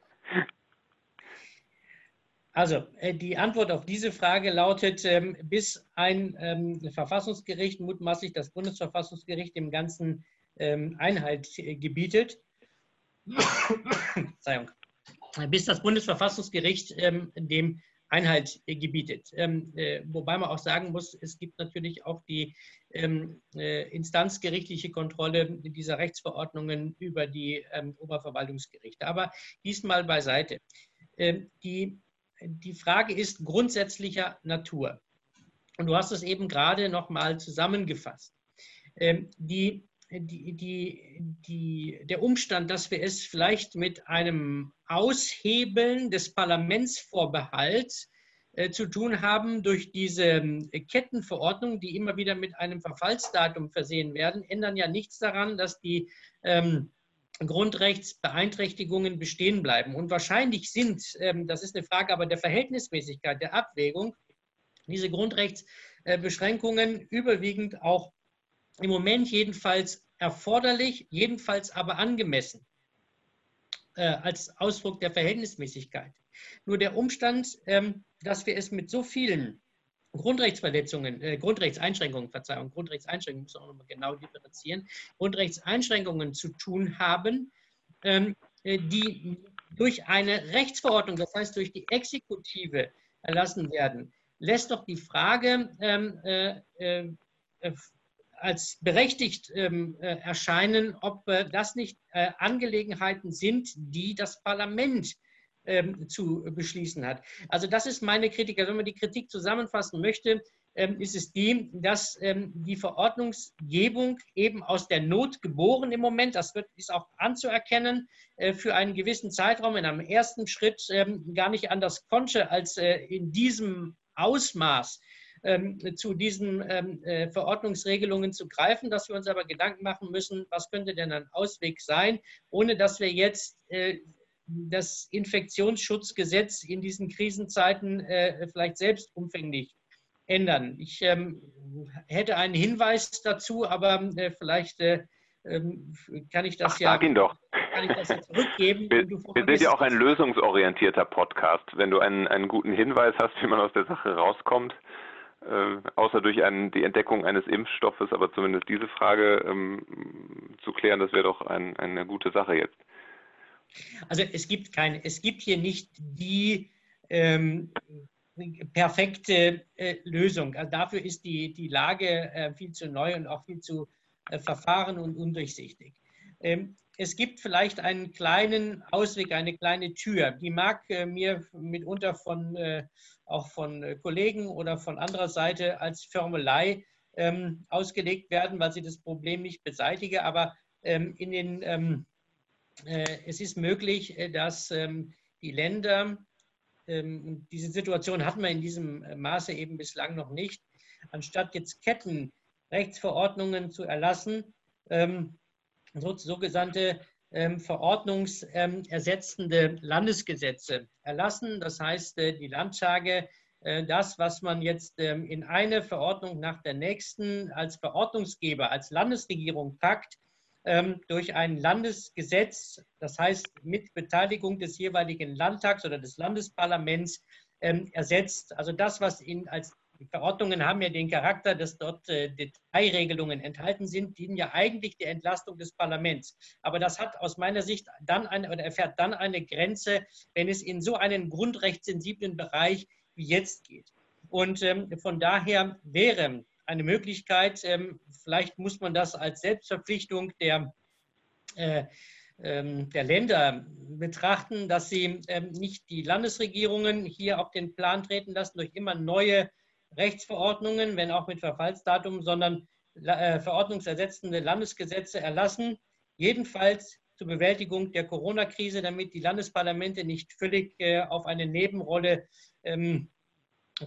Also die Antwort auf diese Frage lautet, bis ein Verfassungsgericht, mutmaßlich das Bundesverfassungsgericht, dem Ganzen Einhalt gebietet, Verzeihung, bis das Bundesverfassungsgericht dem Einhalt gebietet. Wobei man auch sagen muss, es gibt natürlich auch die instanzgerichtliche Kontrolle dieser Rechtsverordnungen über die Oberverwaltungsgerichte. Aber diesmal beiseite. Die, die Frage ist grundsätzlicher Natur. Und du hast es eben gerade nochmal zusammengefasst. Die Die, die, die, der Umstand, dass wir es vielleicht mit einem Aushebeln des Parlamentsvorbehalts äh, zu tun haben durch diese Kettenverordnung, die immer wieder mit einem Verfallsdatum versehen werden, ändern ja nichts daran, dass die ähm, Grundrechtsbeeinträchtigungen bestehen bleiben. Und wahrscheinlich sind, ähm, das ist eine Frage aber der Verhältnismäßigkeit, der Abwägung, diese Grundrechtsbeschränkungen überwiegend auch im Moment jedenfalls erforderlich, jedenfalls aber angemessen äh, als Ausdruck der Verhältnismäßigkeit. Nur der Umstand, ähm, dass wir es mit so vielen Grundrechtsverletzungen, äh, Grundrechtseinschränkungen, Verzeihung, Grundrechtseinschränkungen müssen wir auch nochmal genau differenzieren, Grundrechtseinschränkungen zu tun haben, ähm, die durch eine Rechtsverordnung, das heißt durch die Exekutive erlassen werden, lässt doch die Frage ähm, äh, äh, als berechtigt ähm, äh, erscheinen, ob äh, das nicht äh, Angelegenheiten sind, die das Parlament ähm, zu beschließen hat. Also das ist meine Kritik. Also wenn man die Kritik zusammenfassen möchte, ähm, ist es die, dass ähm, die Verordnungsgebung eben aus der Not geboren im Moment, das wird, ist auch anzuerkennen, äh, für einen gewissen Zeitraum in einem ersten Schritt äh, gar nicht anders konnte, als äh, in diesem Ausmaß ähm, zu diesen ähm, äh, Verordnungsregelungen zu greifen, dass wir uns aber Gedanken machen müssen, was könnte denn ein Ausweg sein, ohne dass wir jetzt äh, das Infektionsschutzgesetz in diesen Krisenzeiten äh, vielleicht selbst umfänglich ändern. Ich ähm, hätte einen Hinweis dazu, aber äh, vielleicht äh, kann ich das Ach, ja... Sag ihn doch. Kann ich das ja zurückgeben. Wir, wir sind ja auch ein lösungsorientierter Podcast. Wenn du einen, einen guten Hinweis hast, wie man aus der Sache rauskommt, äh, außer durch einen, die Entdeckung eines Impfstoffes, aber zumindest diese Frage ähm, zu klären, das wäre doch ein, eine gute Sache jetzt. Also es gibt keine, es gibt hier nicht die ähm, perfekte äh, Lösung. Also dafür ist die, die Lage äh, viel zu neu und auch viel zu äh, verfahren und undurchsichtig. Ähm, Es gibt vielleicht einen kleinen Ausweg, eine kleine Tür. Die mag äh, mir mitunter von, äh, auch von äh, Kollegen oder von anderer Seite als Förmelei ähm, ausgelegt werden, weil sie das Problem nicht beseitige. Aber ähm, in den, ähm, äh, es ist möglich, äh, dass ähm, die Länder, ähm, diese Situation hatten wir in diesem Maße eben bislang noch nicht, anstatt jetzt Kettenrechtsverordnungen zu erlassen, ähm, sogenannte ähm, verordnungsersetzende ähm, Landesgesetze erlassen. Das heißt, äh, die Landtage, äh, das, was man jetzt ähm, in eine Verordnung nach der nächsten als Verordnungsgeber, als Landesregierung packt, ähm, durch ein Landesgesetz, das heißt mit Beteiligung des jeweiligen Landtags oder des Landesparlaments ähm, ersetzt. Also das, was in als Die Verordnungen haben ja den Charakter, dass dort äh, Detailregelungen enthalten sind, dienen ja eigentlich der Entlastung des Parlaments. Aber das hat aus meiner Sicht dann eine, oder erfährt dann eine Grenze, wenn es in so einen grundrechtssensiblen Bereich wie jetzt geht. Und ähm, von daher wäre eine Möglichkeit, ähm, vielleicht muss man das als Selbstverpflichtung der äh, der Länder betrachten, dass sie ähm, nicht die Landesregierungen hier auf den Plan treten lassen durch immer neue Rechtsverordnungen, wenn auch mit Verfallsdatum, sondern äh, verordnungsersetzende Landesgesetze erlassen, jedenfalls zur Bewältigung der Corona-Krise, damit die Landesparlamente nicht völlig äh, auf eine Nebenrolle ähm,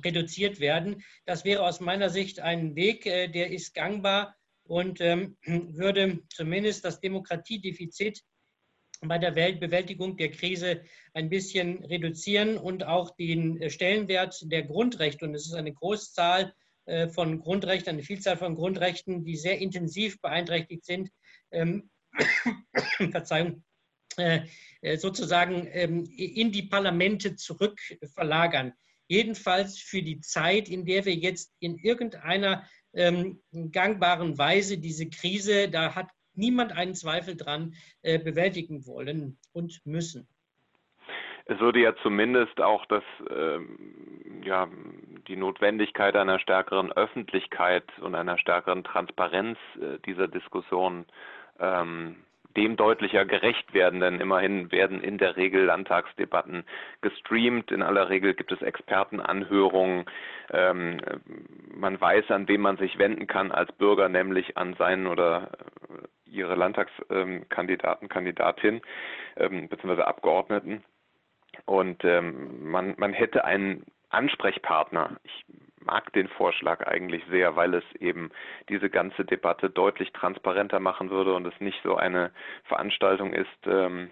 reduziert werden. Das wäre aus meiner Sicht ein Weg, äh, der ist gangbar und ähm, würde zumindest das Demokratiedefizit bei der Bewältigung der Krise ein bisschen reduzieren und auch den Stellenwert der Grundrechte. Und es ist eine Großzahl von Grundrechten, eine Vielzahl von Grundrechten, die sehr intensiv beeinträchtigt sind, ähm, Verzeihung, äh, sozusagen ähm, in die Parlamente zurück verlagern. Jedenfalls für die Zeit, in der wir jetzt in irgendeiner ähm, gangbaren Weise diese Krise, da hat niemand einen Zweifel dran, äh, bewältigen wollen und müssen. Es würde ja zumindest auch das, ähm, ja, die Notwendigkeit einer stärkeren Öffentlichkeit und einer stärkeren Transparenz äh, dieser Diskussion ähm, dem deutlicher gerecht werden, denn immerhin werden in der Regel Landtagsdebatten gestreamt, in aller Regel gibt es Expertenanhörungen, ähm, man weiß, an wen man sich wenden kann als Bürger, nämlich an seinen oder ihre Landtagskandidaten, Kandidatin, ähm, beziehungsweise Abgeordneten. Und ähm, man, man hätte einen Ansprechpartner. Ich mag den Vorschlag eigentlich sehr, weil es eben diese ganze Debatte deutlich transparenter machen würde und es nicht so eine Veranstaltung ist, ähm,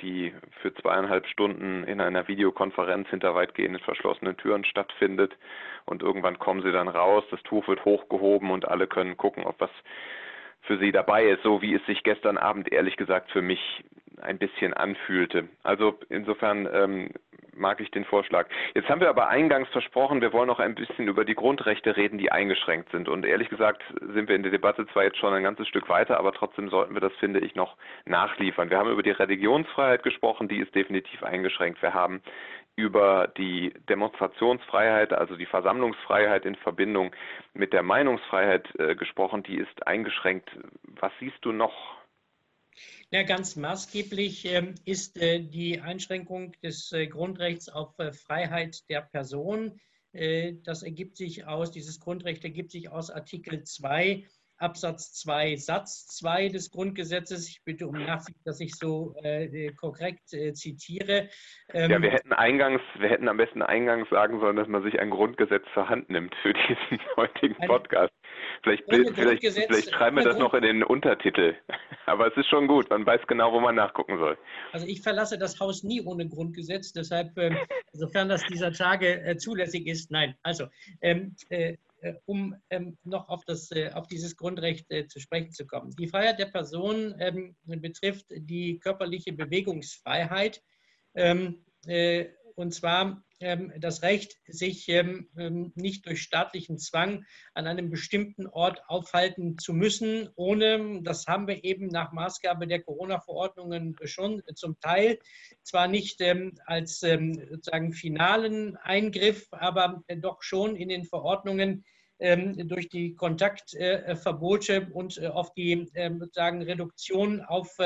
die für zweieinhalb Stunden in einer Videokonferenz hinter weitgehend verschlossenen Türen stattfindet und irgendwann kommen sie dann raus, das Tuch wird hochgehoben und alle können gucken, ob was für sie dabei ist, so wie es sich gestern Abend ehrlich gesagt für mich ein bisschen anfühlte. Also insofern ähm, mag ich den Vorschlag. Jetzt haben wir aber eingangs versprochen, wir wollen noch ein bisschen über die Grundrechte reden, die eingeschränkt sind. Und ehrlich gesagt sind wir in der Debatte zwar jetzt schon ein ganzes Stück weiter, aber trotzdem sollten wir das, finde ich, noch nachliefern. Wir haben über die Religionsfreiheit gesprochen, die ist definitiv eingeschränkt. Wir haben über die Demonstrationsfreiheit, also die Versammlungsfreiheit in Verbindung mit der Meinungsfreiheit äh, gesprochen, die ist eingeschränkt. Was siehst du noch? Ja, ganz maßgeblich ähm, ist äh, die Einschränkung des äh, Grundrechts auf äh, Freiheit der Person. Äh, das ergibt sich aus, dieses Grundrecht ergibt sich aus Artikel zwei, Absatz zwei, Satz zwei des Grundgesetzes. Ich bitte um Nachsicht, dass ich so äh, korrekt äh, zitiere. Ähm, ja, wir hätten eingangs, wir hätten am besten eingangs sagen sollen, dass man sich ein Grundgesetz zur Hand nimmt für diesen heutigen Podcast. Vielleicht, vielleicht, vielleicht schreiben wir das noch in den Untertitel. Aber es ist schon gut, man weiß genau, wo man nachgucken soll. Also ich verlasse das Haus nie ohne Grundgesetz, deshalb, äh, sofern das dieser Tage äh, zulässig ist, nein. Also, ähm, äh, um ähm, noch auf, das, äh, auf dieses Grundrecht äh, zu sprechen zu kommen. Die Freiheit der Person ähm, betrifft die körperliche Bewegungsfreiheit, ähm, äh, und zwar ähm, das Recht, sich ähm, ähm, nicht durch staatlichen Zwang an einem bestimmten Ort aufhalten zu müssen, ohne, das haben wir eben nach Maßgabe der Corona-Verordnungen schon äh, zum Teil, zwar nicht ähm, als ähm, sozusagen finalen Eingriff, aber äh, doch schon in den Verordnungen durch die Kontaktverbote und auf die sozusagen Reduktion auf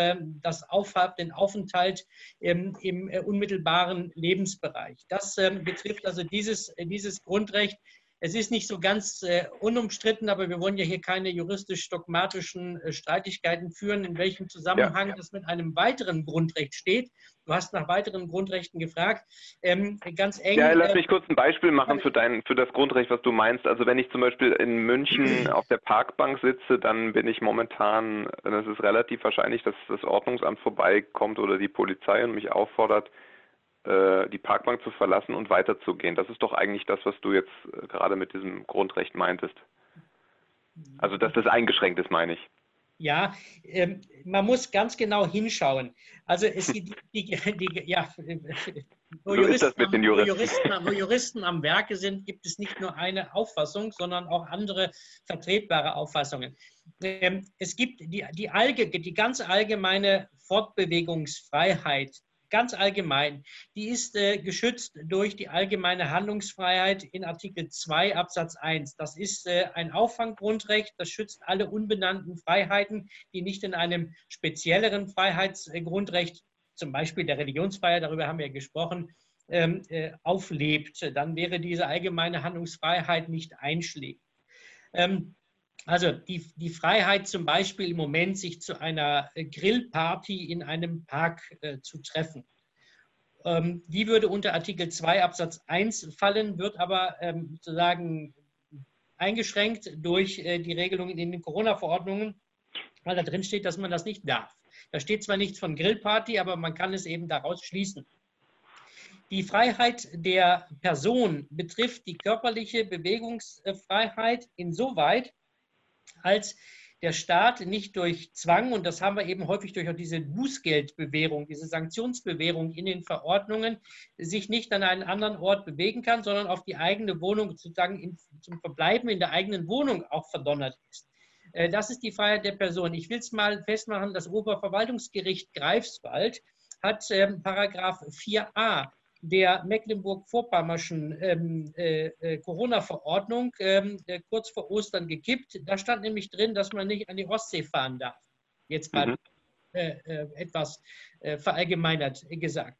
das Aufhalten, den Aufenthalt im unmittelbaren Lebensbereich. Das betrifft also dieses, dieses Grundrecht. Es ist nicht so ganz äh, unumstritten, aber wir wollen ja hier keine juristisch-dogmatischen äh, Streitigkeiten führen, in welchem Zusammenhang ja, ja. das mit einem weiteren Grundrecht steht. Du hast nach weiteren Grundrechten gefragt. Ähm, ganz eng. Ja, lass äh, mich kurz ein Beispiel machen für, dein, für das Grundrecht, was du meinst. Also wenn ich zum Beispiel in München auf der Parkbank sitze, dann bin ich momentan, es ist relativ wahrscheinlich, dass das Ordnungsamt vorbeikommt oder die Polizei und mich auffordert, die Parkbank zu verlassen und weiterzugehen. Das ist doch eigentlich das, was du jetzt gerade mit diesem Grundrecht meintest. Also, dass das eingeschränkt ist, meine ich. Ja, ähm, man muss ganz genau hinschauen. Also, es die, die, die, ja, wo, so Juristen, am, wo, Juristen, wo Juristen am Werke sind, gibt es nicht nur eine Auffassung, sondern auch andere vertretbare Auffassungen. Ähm, es gibt die, die, allge, die ganz allgemeine Fortbewegungsfreiheit, ganz allgemein, die ist äh, geschützt durch die allgemeine Handlungsfreiheit in Artikel zwei Absatz eins. Das ist äh, ein Auffanggrundrecht, das schützt alle unbenannten Freiheiten, die nicht in einem spezielleren Freiheitsgrundrecht, zum Beispiel der Religionsfreiheit, darüber haben wir gesprochen, ähm, äh, auflebt. Dann wäre diese allgemeine Handlungsfreiheit nicht einschlägig. Ähm, Also die, die Freiheit zum Beispiel im Moment, sich zu einer Grillparty in einem Park äh, zu treffen. Ähm, die würde unter Artikel zwei Absatz eins fallen, wird aber ähm, sozusagen eingeschränkt durch äh, die Regelungen in den Corona-Verordnungen, weil da drin steht, dass man das nicht darf. Da steht zwar nichts von Grillparty, aber man kann es eben daraus schließen. Die Freiheit der Person betrifft die körperliche Bewegungsfreiheit insoweit, als der Staat nicht durch Zwang, und das haben wir eben häufig durch auch diese Bußgeldbewährung, diese Sanktionsbewährung in den Verordnungen, sich nicht an einen anderen Ort bewegen kann, sondern auf die eigene Wohnung, sozusagen in, zum Verbleiben in der eigenen Wohnung auch verdonnert ist. Äh, das ist die Freiheit der Person. Ich will es mal festmachen, das Oberverwaltungsgericht Greifswald hat äh, Paragraph vier a der Mecklenburg-Vorpommerschen ähm, äh, Corona-Verordnung ähm, äh, kurz vor Ostern gekippt. Da stand nämlich drin, dass man nicht an die Ostsee fahren darf. Jetzt mal mhm. äh, äh, etwas äh, verallgemeinert gesagt.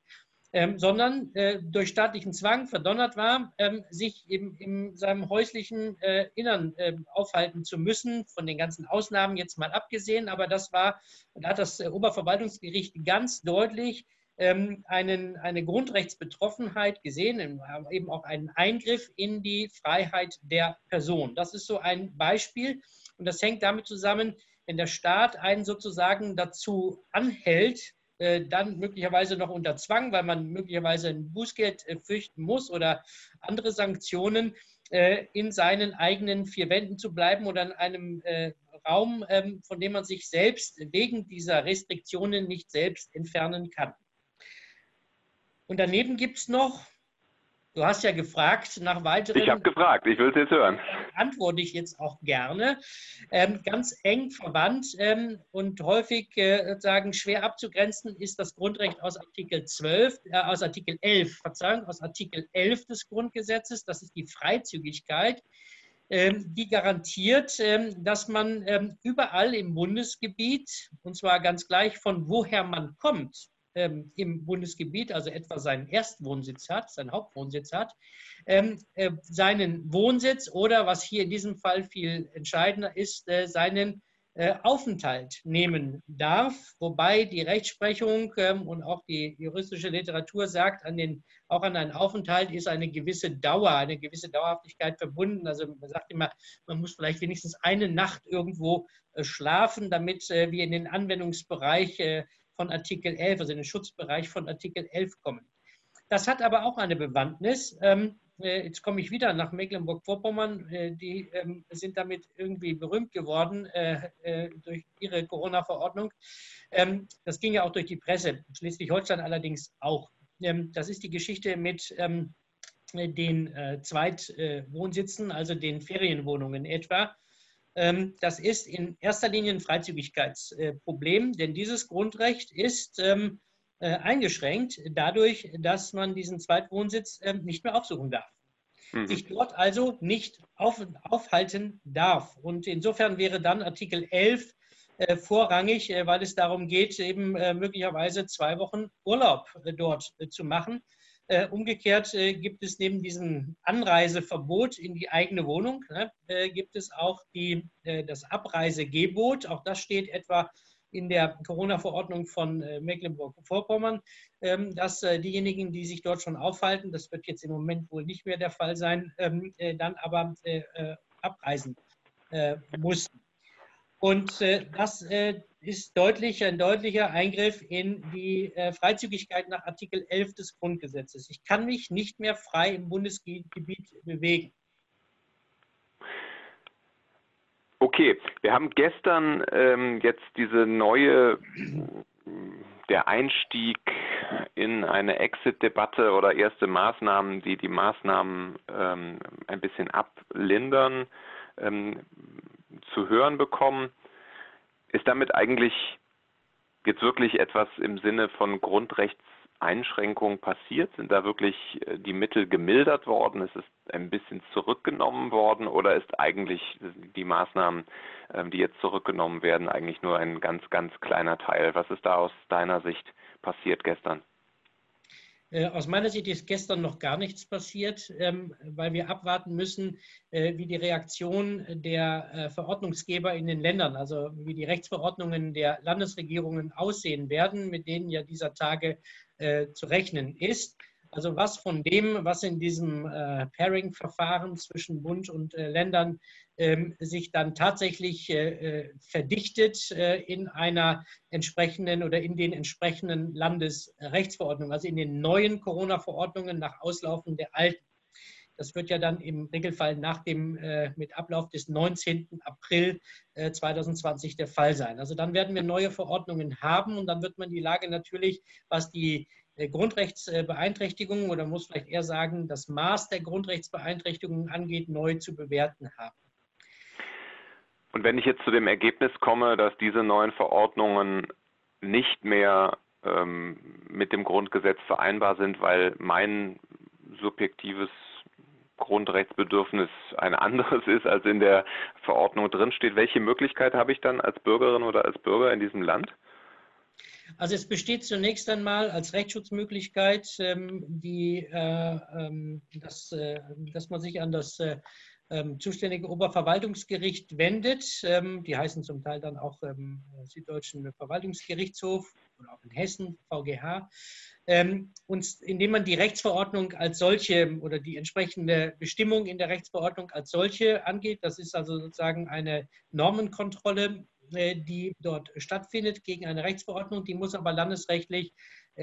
Ähm, sondern äh, durch staatlichen Zwang verdonnert war, ähm, sich eben in seinem häuslichen äh, Innern äh, aufhalten zu müssen, von den ganzen Ausnahmen jetzt mal abgesehen. Aber das war, da hat das Oberverwaltungsgericht ganz deutlich ähm, einen, eine Grundrechtsbetroffenheit gesehen, eben auch einen Eingriff in die Freiheit der Person. Das ist so ein Beispiel und das hängt damit zusammen, wenn der Staat einen sozusagen dazu anhält, dann möglicherweise noch unter Zwang, weil man möglicherweise ein Bußgeld fürchten muss oder andere Sanktionen, in seinen eigenen vier Wänden zu bleiben oder in einem Raum, von dem man sich selbst wegen dieser Restriktionen nicht selbst entfernen kann. Und daneben gibt es noch, du hast ja gefragt nach weiteren... Ich habe gefragt, ich will es jetzt hören. Antworte ich jetzt auch gerne. Ähm, ganz eng verwandt ähm, und häufig äh, sagen, schwer abzugrenzen ist das Grundrecht aus Artikel zwölf, äh, aus Artikel elf, Verzeihung, aus Artikel elf des Grundgesetzes. Das ist die Freizügigkeit, ähm, die garantiert, ähm, dass man ähm, überall im Bundesgebiet, und zwar ganz gleich von woher man kommt, im Bundesgebiet, also etwa seinen Erstwohnsitz hat, seinen Hauptwohnsitz hat, ähm, äh, seinen Wohnsitz oder, was hier in diesem Fall viel entscheidender ist, äh, seinen äh, Aufenthalt nehmen darf, wobei die Rechtsprechung ähm, und auch die juristische Literatur sagt, an den, auch an einen Aufenthalt ist eine gewisse Dauer, eine gewisse Dauerhaftigkeit verbunden. Also man sagt immer, man muss vielleicht wenigstens eine Nacht irgendwo äh, schlafen, damit äh, wir in den Anwendungsbereich äh, von Artikel elf, also in den Schutzbereich von Artikel elf kommen. Das hat aber auch eine Bewandtnis. Ähm, äh, jetzt komme ich wieder nach Mecklenburg-Vorpommern. Äh, die ähm, sind damit irgendwie berühmt geworden äh, äh, durch ihre Corona-Verordnung. Ähm, das ging ja auch durch die Presse, Schleswig-Holstein allerdings auch. Ähm, das ist die Geschichte mit ähm, den äh, Zweitwohnsitzen, äh, also den Ferienwohnungen etwa. Das ist in erster Linie ein Freizügigkeitsproblem, denn dieses Grundrecht ist eingeschränkt dadurch, dass man diesen Zweitwohnsitz nicht mehr aufsuchen darf, mhm. sich dort also nicht auf, aufhalten darf. Und insofern wäre dann Artikel elf vorrangig, weil es darum geht, eben möglicherweise zwei Wochen Urlaub dort zu machen. Umgekehrt gibt es neben diesem Anreiseverbot in die eigene Wohnung, ne, gibt es auch die, das Abreisegebot. Auch das steht etwa in der Corona-Verordnung von Mecklenburg-Vorpommern, dass diejenigen, die sich dort schon aufhalten, das wird jetzt im Moment wohl nicht mehr der Fall sein, dann aber abreisen mussten. Und das ist deutlich, ein deutlicher Eingriff in die äh, Freizügigkeit nach Artikel elf des Grundgesetzes. Ich kann mich nicht mehr frei im Bundesgebiet bewegen. Okay, wir haben gestern ähm, jetzt diese neue, der Einstieg in eine Exit-Debatte oder erste Maßnahmen, die die Maßnahmen ähm, ein bisschen ablindern, ähm, zu hören bekommen. Ist damit eigentlich jetzt wirklich etwas im Sinne von Grundrechtseinschränkungen passiert? Sind da wirklich die Mittel gemildert worden? Ist es ein bisschen zurückgenommen worden? Oder ist eigentlich die Maßnahmen, die jetzt zurückgenommen werden, eigentlich nur ein ganz, ganz kleiner Teil? Was ist da aus deiner Sicht passiert gestern? Aus meiner Sicht ist gestern noch gar nichts passiert, weil wir abwarten müssen, wie die Reaktion der Verordnungsgeber in den Ländern, also wie die Rechtsverordnungen der Landesregierungen aussehen werden, mit denen ja dieser Tage zu rechnen ist. Also was von dem, was in diesem äh, Pairing-Verfahren zwischen Bund und äh, Ländern ähm, sich dann tatsächlich äh, verdichtet äh, in einer entsprechenden oder in den entsprechenden Landesrechtsverordnungen, also in den neuen Corona-Verordnungen nach Auslaufen der alten. Das wird ja dann im Regelfall nach dem, äh, mit Ablauf des neunzehnten April äh, zweitausendzwanzig der Fall sein. Also dann werden wir neue Verordnungen haben und dann wird man die Lage natürlich, was die Grundrechtsbeeinträchtigungen oder muss vielleicht eher sagen, das Maß der Grundrechtsbeeinträchtigungen angeht, neu zu bewerten haben. Und wenn ich jetzt zu dem Ergebnis komme, dass diese neuen Verordnungen nicht mehr ähm, mit dem Grundgesetz vereinbar sind, weil mein subjektives Grundrechtsbedürfnis ein anderes ist, als in der Verordnung drinsteht, welche Möglichkeit habe ich dann als Bürgerin oder als Bürger in diesem Land? Also es besteht zunächst einmal als Rechtsschutzmöglichkeit, ähm, die, äh, ähm, dass, äh, dass man sich an das äh, ähm, zuständige Oberverwaltungsgericht wendet. Ähm, die heißen zum Teil dann auch ähm, Süddeutschen Verwaltungsgerichtshof oder auch in Hessen, V G H, ähm, und indem man die Rechtsverordnung als solche oder die entsprechende Bestimmung in der Rechtsverordnung als solche angeht. Das ist also sozusagen eine Normenkontrolle, äh, die dort stattfindet gegen eine Rechtsverordnung. Die muss aber landesrechtlich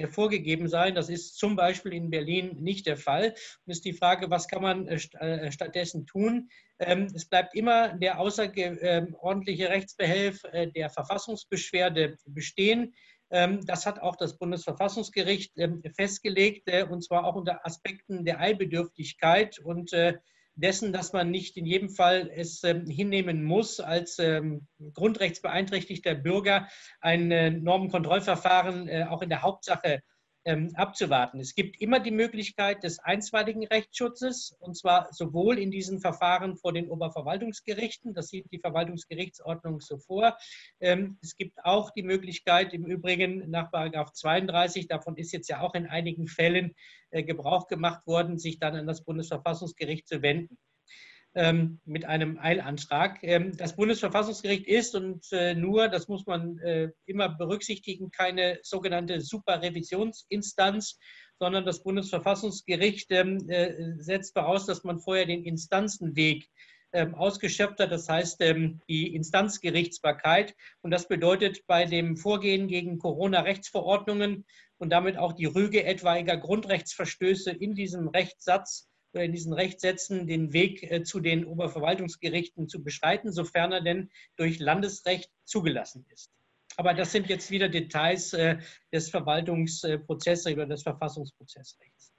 vorgegeben sein. Das ist zum Beispiel in Berlin nicht der Fall. Und ist die Frage, was kann man äh, stattdessen tun? Ähm, es bleibt immer der außerordentliche äh, Rechtsbehelf äh, der Verfassungsbeschwerde bestehen. Ähm, das hat auch das Bundesverfassungsgericht ähm, festgelegt, äh, und zwar auch unter Aspekten der Eilbedürftigkeit und äh, dessen, dass man nicht in jedem Fall es ähm, hinnehmen muss, als ähm, grundrechtsbeeinträchtigter Bürger ein äh, Normenkontrollverfahren äh, auch in der Hauptsache ähm, abzuwarten. Es gibt immer die Möglichkeit des einstweiligen Rechtsschutzes, und zwar sowohl in diesen Verfahren vor den Oberverwaltungsgerichten, das sieht die Verwaltungsgerichtsordnung so vor. Ähm, es gibt auch die Möglichkeit, im Übrigen nach Paragraph zweiunddreißig, davon ist jetzt ja auch in einigen Fällen Gebrauch gemacht worden, sich dann an das Bundesverfassungsgericht zu wenden ähm, mit einem Eilantrag. Ähm, das Bundesverfassungsgericht ist und äh, nur, das muss man äh, immer berücksichtigen, keine sogenannte Superrevisionsinstanz, sondern das Bundesverfassungsgericht ähm, äh, setzt voraus, dass man vorher den Instanzenweg ausgeschöpft hat, das heißt die Instanzgerichtsbarkeit. Und das bedeutet bei dem Vorgehen gegen Corona-Rechtsverordnungen und damit auch die Rüge etwaiger Grundrechtsverstöße in diesem Rechtssatz, in diesen Rechtssätzen den Weg zu den Oberverwaltungsgerichten zu beschreiten, sofern er denn durch Landesrecht zugelassen ist. Aber das sind jetzt wieder Details des Verwaltungsprozesses oder des Verfassungsprozessrechts.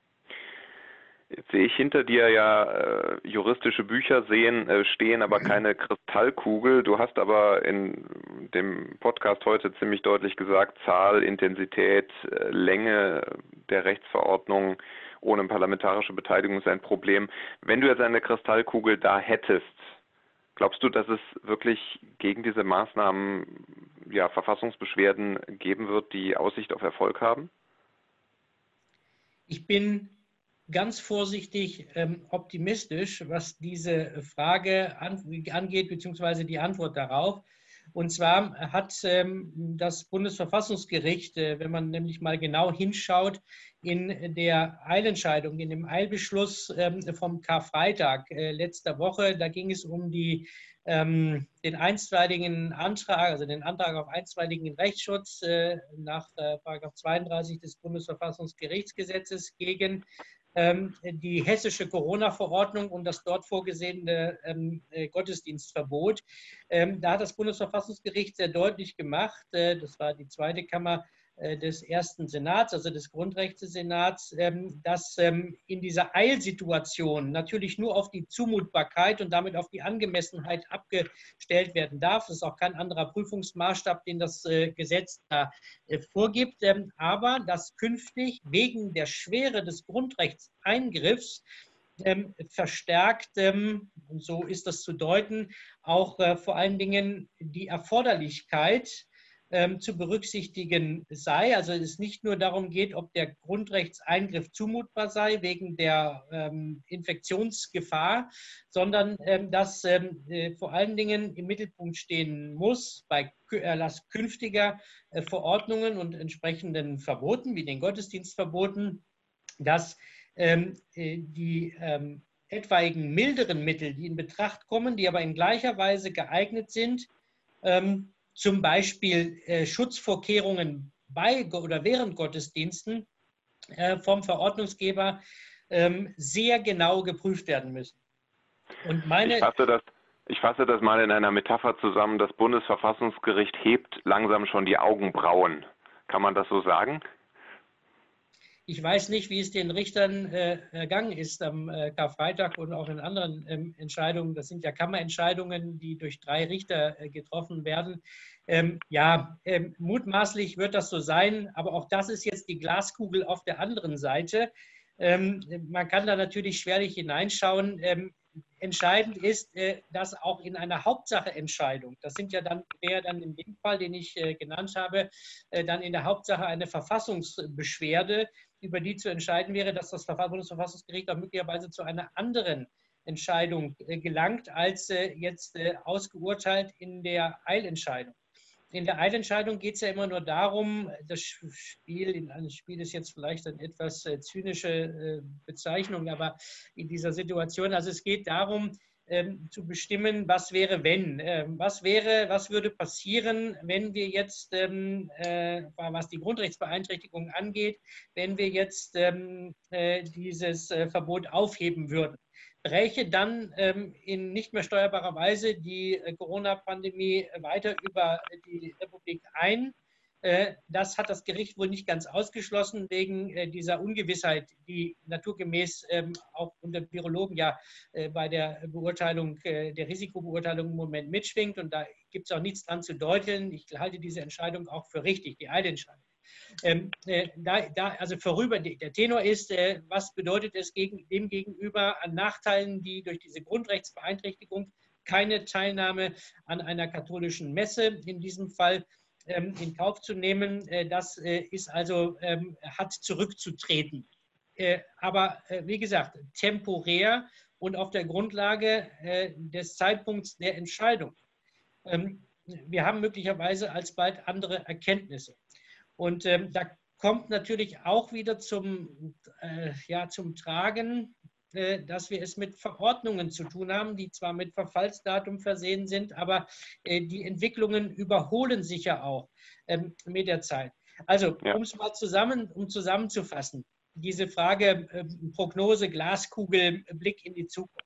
Jetzt sehe ich hinter dir ja äh, juristische Bücher sehen, äh, stehen, aber keine Kristallkugel. Du hast aber in dem Podcast heute ziemlich deutlich gesagt, Zahl, Intensität, äh, Länge der Rechtsverordnung ohne parlamentarische Beteiligung ist ein Problem. Wenn du jetzt eine Kristallkugel da hättest, glaubst du, dass es wirklich gegen diese Maßnahmen ja, Verfassungsbeschwerden geben wird, die Aussicht auf Erfolg haben? Ich bin ganz vorsichtig ähm, optimistisch, was diese Frage an, angeht, beziehungsweise die Antwort darauf. Und zwar hat ähm, das Bundesverfassungsgericht, äh, wenn man nämlich mal genau hinschaut, in der Eilentscheidung, in dem Eilbeschluss ähm, vom Karfreitag äh, letzter Woche, da ging es um die, ähm, den einstweiligen Antrag, also den Antrag auf einstweiligen Rechtsschutz äh, nach äh, Paragraph zweiunddreißig des Bundesverfassungsgerichtsgesetzes gegen die hessische Corona-Verordnung und das dort vorgesehene Gottesdienstverbot. Da hat das Bundesverfassungsgericht sehr deutlich gemacht, das war die zweite Kammer des ersten Senats, also des Grundrechtesenats, dass in dieser Eilsituation natürlich nur auf die Zumutbarkeit und damit auf die Angemessenheit abgestellt werden darf. Das ist auch kein anderer Prüfungsmaßstab, den das Gesetz da vorgibt. Aber dass künftig wegen der Schwere des Grundrechtseingriffs verstärkt, so ist das zu deuten, auch vor allen Dingen die Erforderlichkeit zu berücksichtigen sei, also es nicht nur darum geht, ob der Grundrechtseingriff zumutbar sei wegen der ähm, Infektionsgefahr, sondern ähm, dass ähm, äh, vor allen Dingen im Mittelpunkt stehen muss bei Erlass künftiger äh, Verordnungen und entsprechenden Verboten, wie den Gottesdienstverboten, dass ähm, äh, die ähm, etwaigen milderen Mittel, die in Betracht kommen, die aber in gleicher Weise geeignet sind, ähm, zum Beispiel äh, Schutzvorkehrungen bei oder während Gottesdiensten äh, vom Verordnungsgeber ähm, sehr genau geprüft werden müssen. Und meine ich, fasse das, ich fasse das mal in einer Metapher zusammen. Das Bundesverfassungsgericht hebt langsam schon die Augenbrauen. Kann man das so sagen? Ich weiß nicht, wie es den Richtern äh, ergangen ist am äh, Karfreitag und auch in anderen ähm, Entscheidungen. Das sind ja Kammerentscheidungen, die durch drei Richter äh, getroffen werden. Ähm, ja, ähm, mutmaßlich wird das so sein, aber auch das ist jetzt die Glaskugel auf der anderen Seite. Ähm, man kann da natürlich schwerlich hineinschauen. Ähm, entscheidend ist, äh, dass auch in einer Hauptsacheentscheidung, das sind ja dann, wäre dann in dem Fall, den ich äh, genannt habe, äh, dann in der Hauptsache eine Verfassungsbeschwerde, über die zu entscheiden wäre, dass das Bundesverfassungsgericht auch möglicherweise zu einer anderen Entscheidung gelangt, als jetzt ausgeurteilt in der Eilentscheidung. In der Eilentscheidung geht es ja immer nur darum, das Spiel, das Spiel ist jetzt vielleicht eine etwas zynische Bezeichnung, aber in dieser Situation, also es geht darum, ähm, zu bestimmen, was wäre, wenn. Ähm, was wäre, was würde passieren, wenn wir jetzt, ähm, äh, was die Grundrechtsbeeinträchtigung angeht, wenn wir jetzt ähm, äh, dieses äh, Verbot aufheben würden? Bräche dann ähm, in nicht mehr steuerbarer Weise die äh, Corona-Pandemie weiter über die Republik ein? Äh, das hat das Gericht wohl nicht ganz ausgeschlossen, wegen äh, dieser Ungewissheit, die naturgemäß ähm, auch unter Virologen ja äh, bei der Beurteilung, äh, der Risikobeurteilung im Moment mitschwingt. Und da gibt es auch nichts dran zu deuteln. Ich halte diese Entscheidung auch für richtig, die Eilentscheidung. Ähm, äh, da, da, also vorüber, der Tenor ist, äh, was bedeutet es gegen, dem gegenüber an Nachteilen, die durch diese Grundrechtsbeeinträchtigung, keine Teilnahme an einer katholischen Messe in diesem Fall ähm, in Kauf zu nehmen, äh, das äh, ist also, ähm, hat zurückzutreten. Äh, aber äh, wie gesagt, temporär und auf der Grundlage äh, des Zeitpunkts der Entscheidung. Ähm, wir haben möglicherweise alsbald andere Erkenntnisse. Und ähm, da kommt natürlich auch wieder zum, äh, ja, zum Tragen, äh, dass wir es mit Verordnungen zu tun haben, die zwar mit Verfallsdatum versehen sind, aber äh, die Entwicklungen überholen sich ja auch ähm, mit der Zeit. Also, ja. um es mal zusammen, um zusammenzufassen, diese Frage äh, Prognose, Glaskugel, Blick in die Zukunft.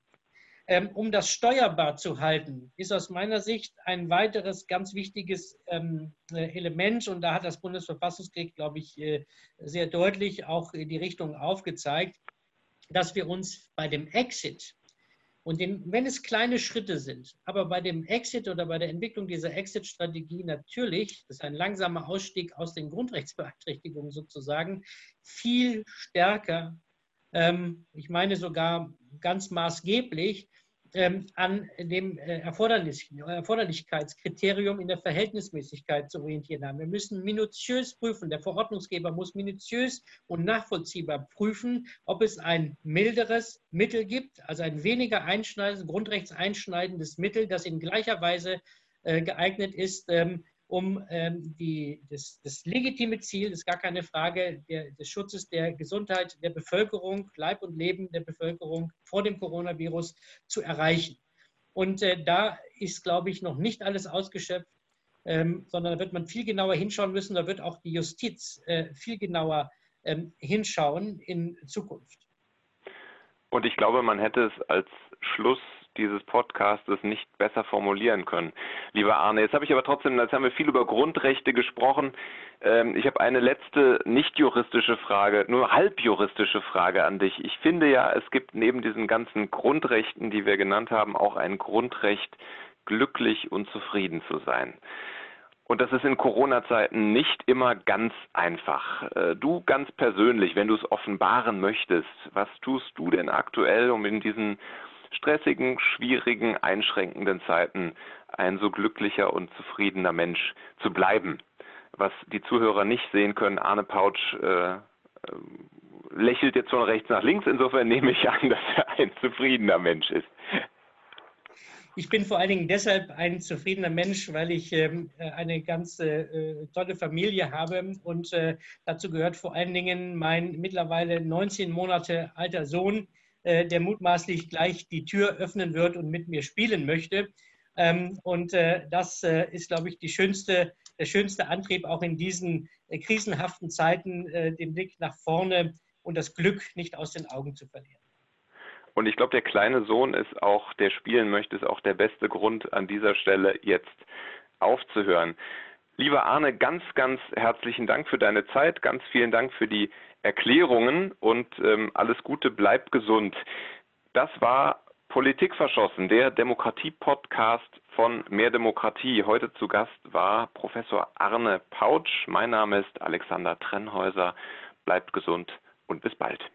Ähm, um das steuerbar zu halten, ist aus meiner Sicht ein weiteres ganz wichtiges ähm, Element, und da hat das Bundesverfassungsgericht, glaube ich, äh, sehr deutlich auch die Richtung aufgezeigt, dass wir uns bei dem Exit, und den, wenn es kleine Schritte sind, aber bei dem Exit oder bei der Entwicklung dieser Exit-Strategie natürlich, das ist ein langsamer Ausstieg aus den Grundrechtsbeeinträchtigungen sozusagen, viel stärker, ähm, ich meine sogar ganz maßgeblich, an dem Erforderlich, Erforderlichkeitskriterium in der Verhältnismäßigkeit zu orientieren haben. Wir müssen minutiös prüfen, der Verordnungsgeber muss minutiös und nachvollziehbar prüfen, ob es ein milderes Mittel gibt, also ein weniger einschneidendes, grundrechtseinschneidendes Mittel, das in gleicher Weise geeignet ist, um die, das, das legitime Ziel, das ist gar keine Frage, der, des Schutzes der Gesundheit der Bevölkerung, Leib und Leben der Bevölkerung vor dem Coronavirus zu erreichen. Und äh, da ist, glaube ich, noch nicht alles ausgeschöpft, ähm, sondern da wird man viel genauer hinschauen müssen, da wird auch die Justiz äh, viel genauer ähm, hinschauen in Zukunft. Und ich glaube, man hätte es als Schluss dieses Podcastes nicht besser formulieren können. Lieber Arne, jetzt habe ich aber trotzdem, jetzt haben wir viel über Grundrechte gesprochen. Ähm, ich habe eine letzte nicht juristische Frage, nur halbjuristische Frage an dich. Ich finde ja, es gibt neben diesen ganzen Grundrechten, die wir genannt haben, auch ein Grundrecht, glücklich und zufrieden zu sein. Und das ist in Corona-Zeiten nicht immer ganz einfach. Du ganz persönlich, wenn du es offenbaren möchtest, was tust du denn aktuell, um in diesen stressigen, schwierigen, einschränkenden Zeiten ein so glücklicher und zufriedener Mensch zu bleiben? Was die Zuhörer nicht sehen können, Arne Pautsch äh, äh, lächelt jetzt von rechts nach links. Insofern nehme ich an, dass er ein zufriedener Mensch ist. Ich bin vor allen Dingen deshalb ein zufriedener Mensch, weil ich ähm, eine ganz äh, tolle Familie habe. Und äh, dazu gehört vor allen Dingen mein mittlerweile neunzehn Monate alter Sohn, der mutmaßlich gleich die Tür öffnen wird und mit mir spielen möchte. Und das ist, glaube ich, die schönste, der schönste Antrieb, auch in diesen krisenhaften Zeiten den Blick nach vorne und das Glück nicht aus den Augen zu verlieren. Und ich glaube, der kleine Sohn ist auch, der spielen möchte, ist auch der beste Grund, an dieser Stelle jetzt aufzuhören. Lieber Arne, ganz, ganz herzlichen Dank für deine Zeit. Ganz vielen Dank für die Erklärungen und ähm, alles Gute, bleib gesund. Das war Politik verschossen, der Demokratie-Podcast von Mehr Demokratie. Heute zu Gast war Professor Arne Pautsch. Mein Name ist Alexander Trennhäuser. Bleibt gesund und bis bald.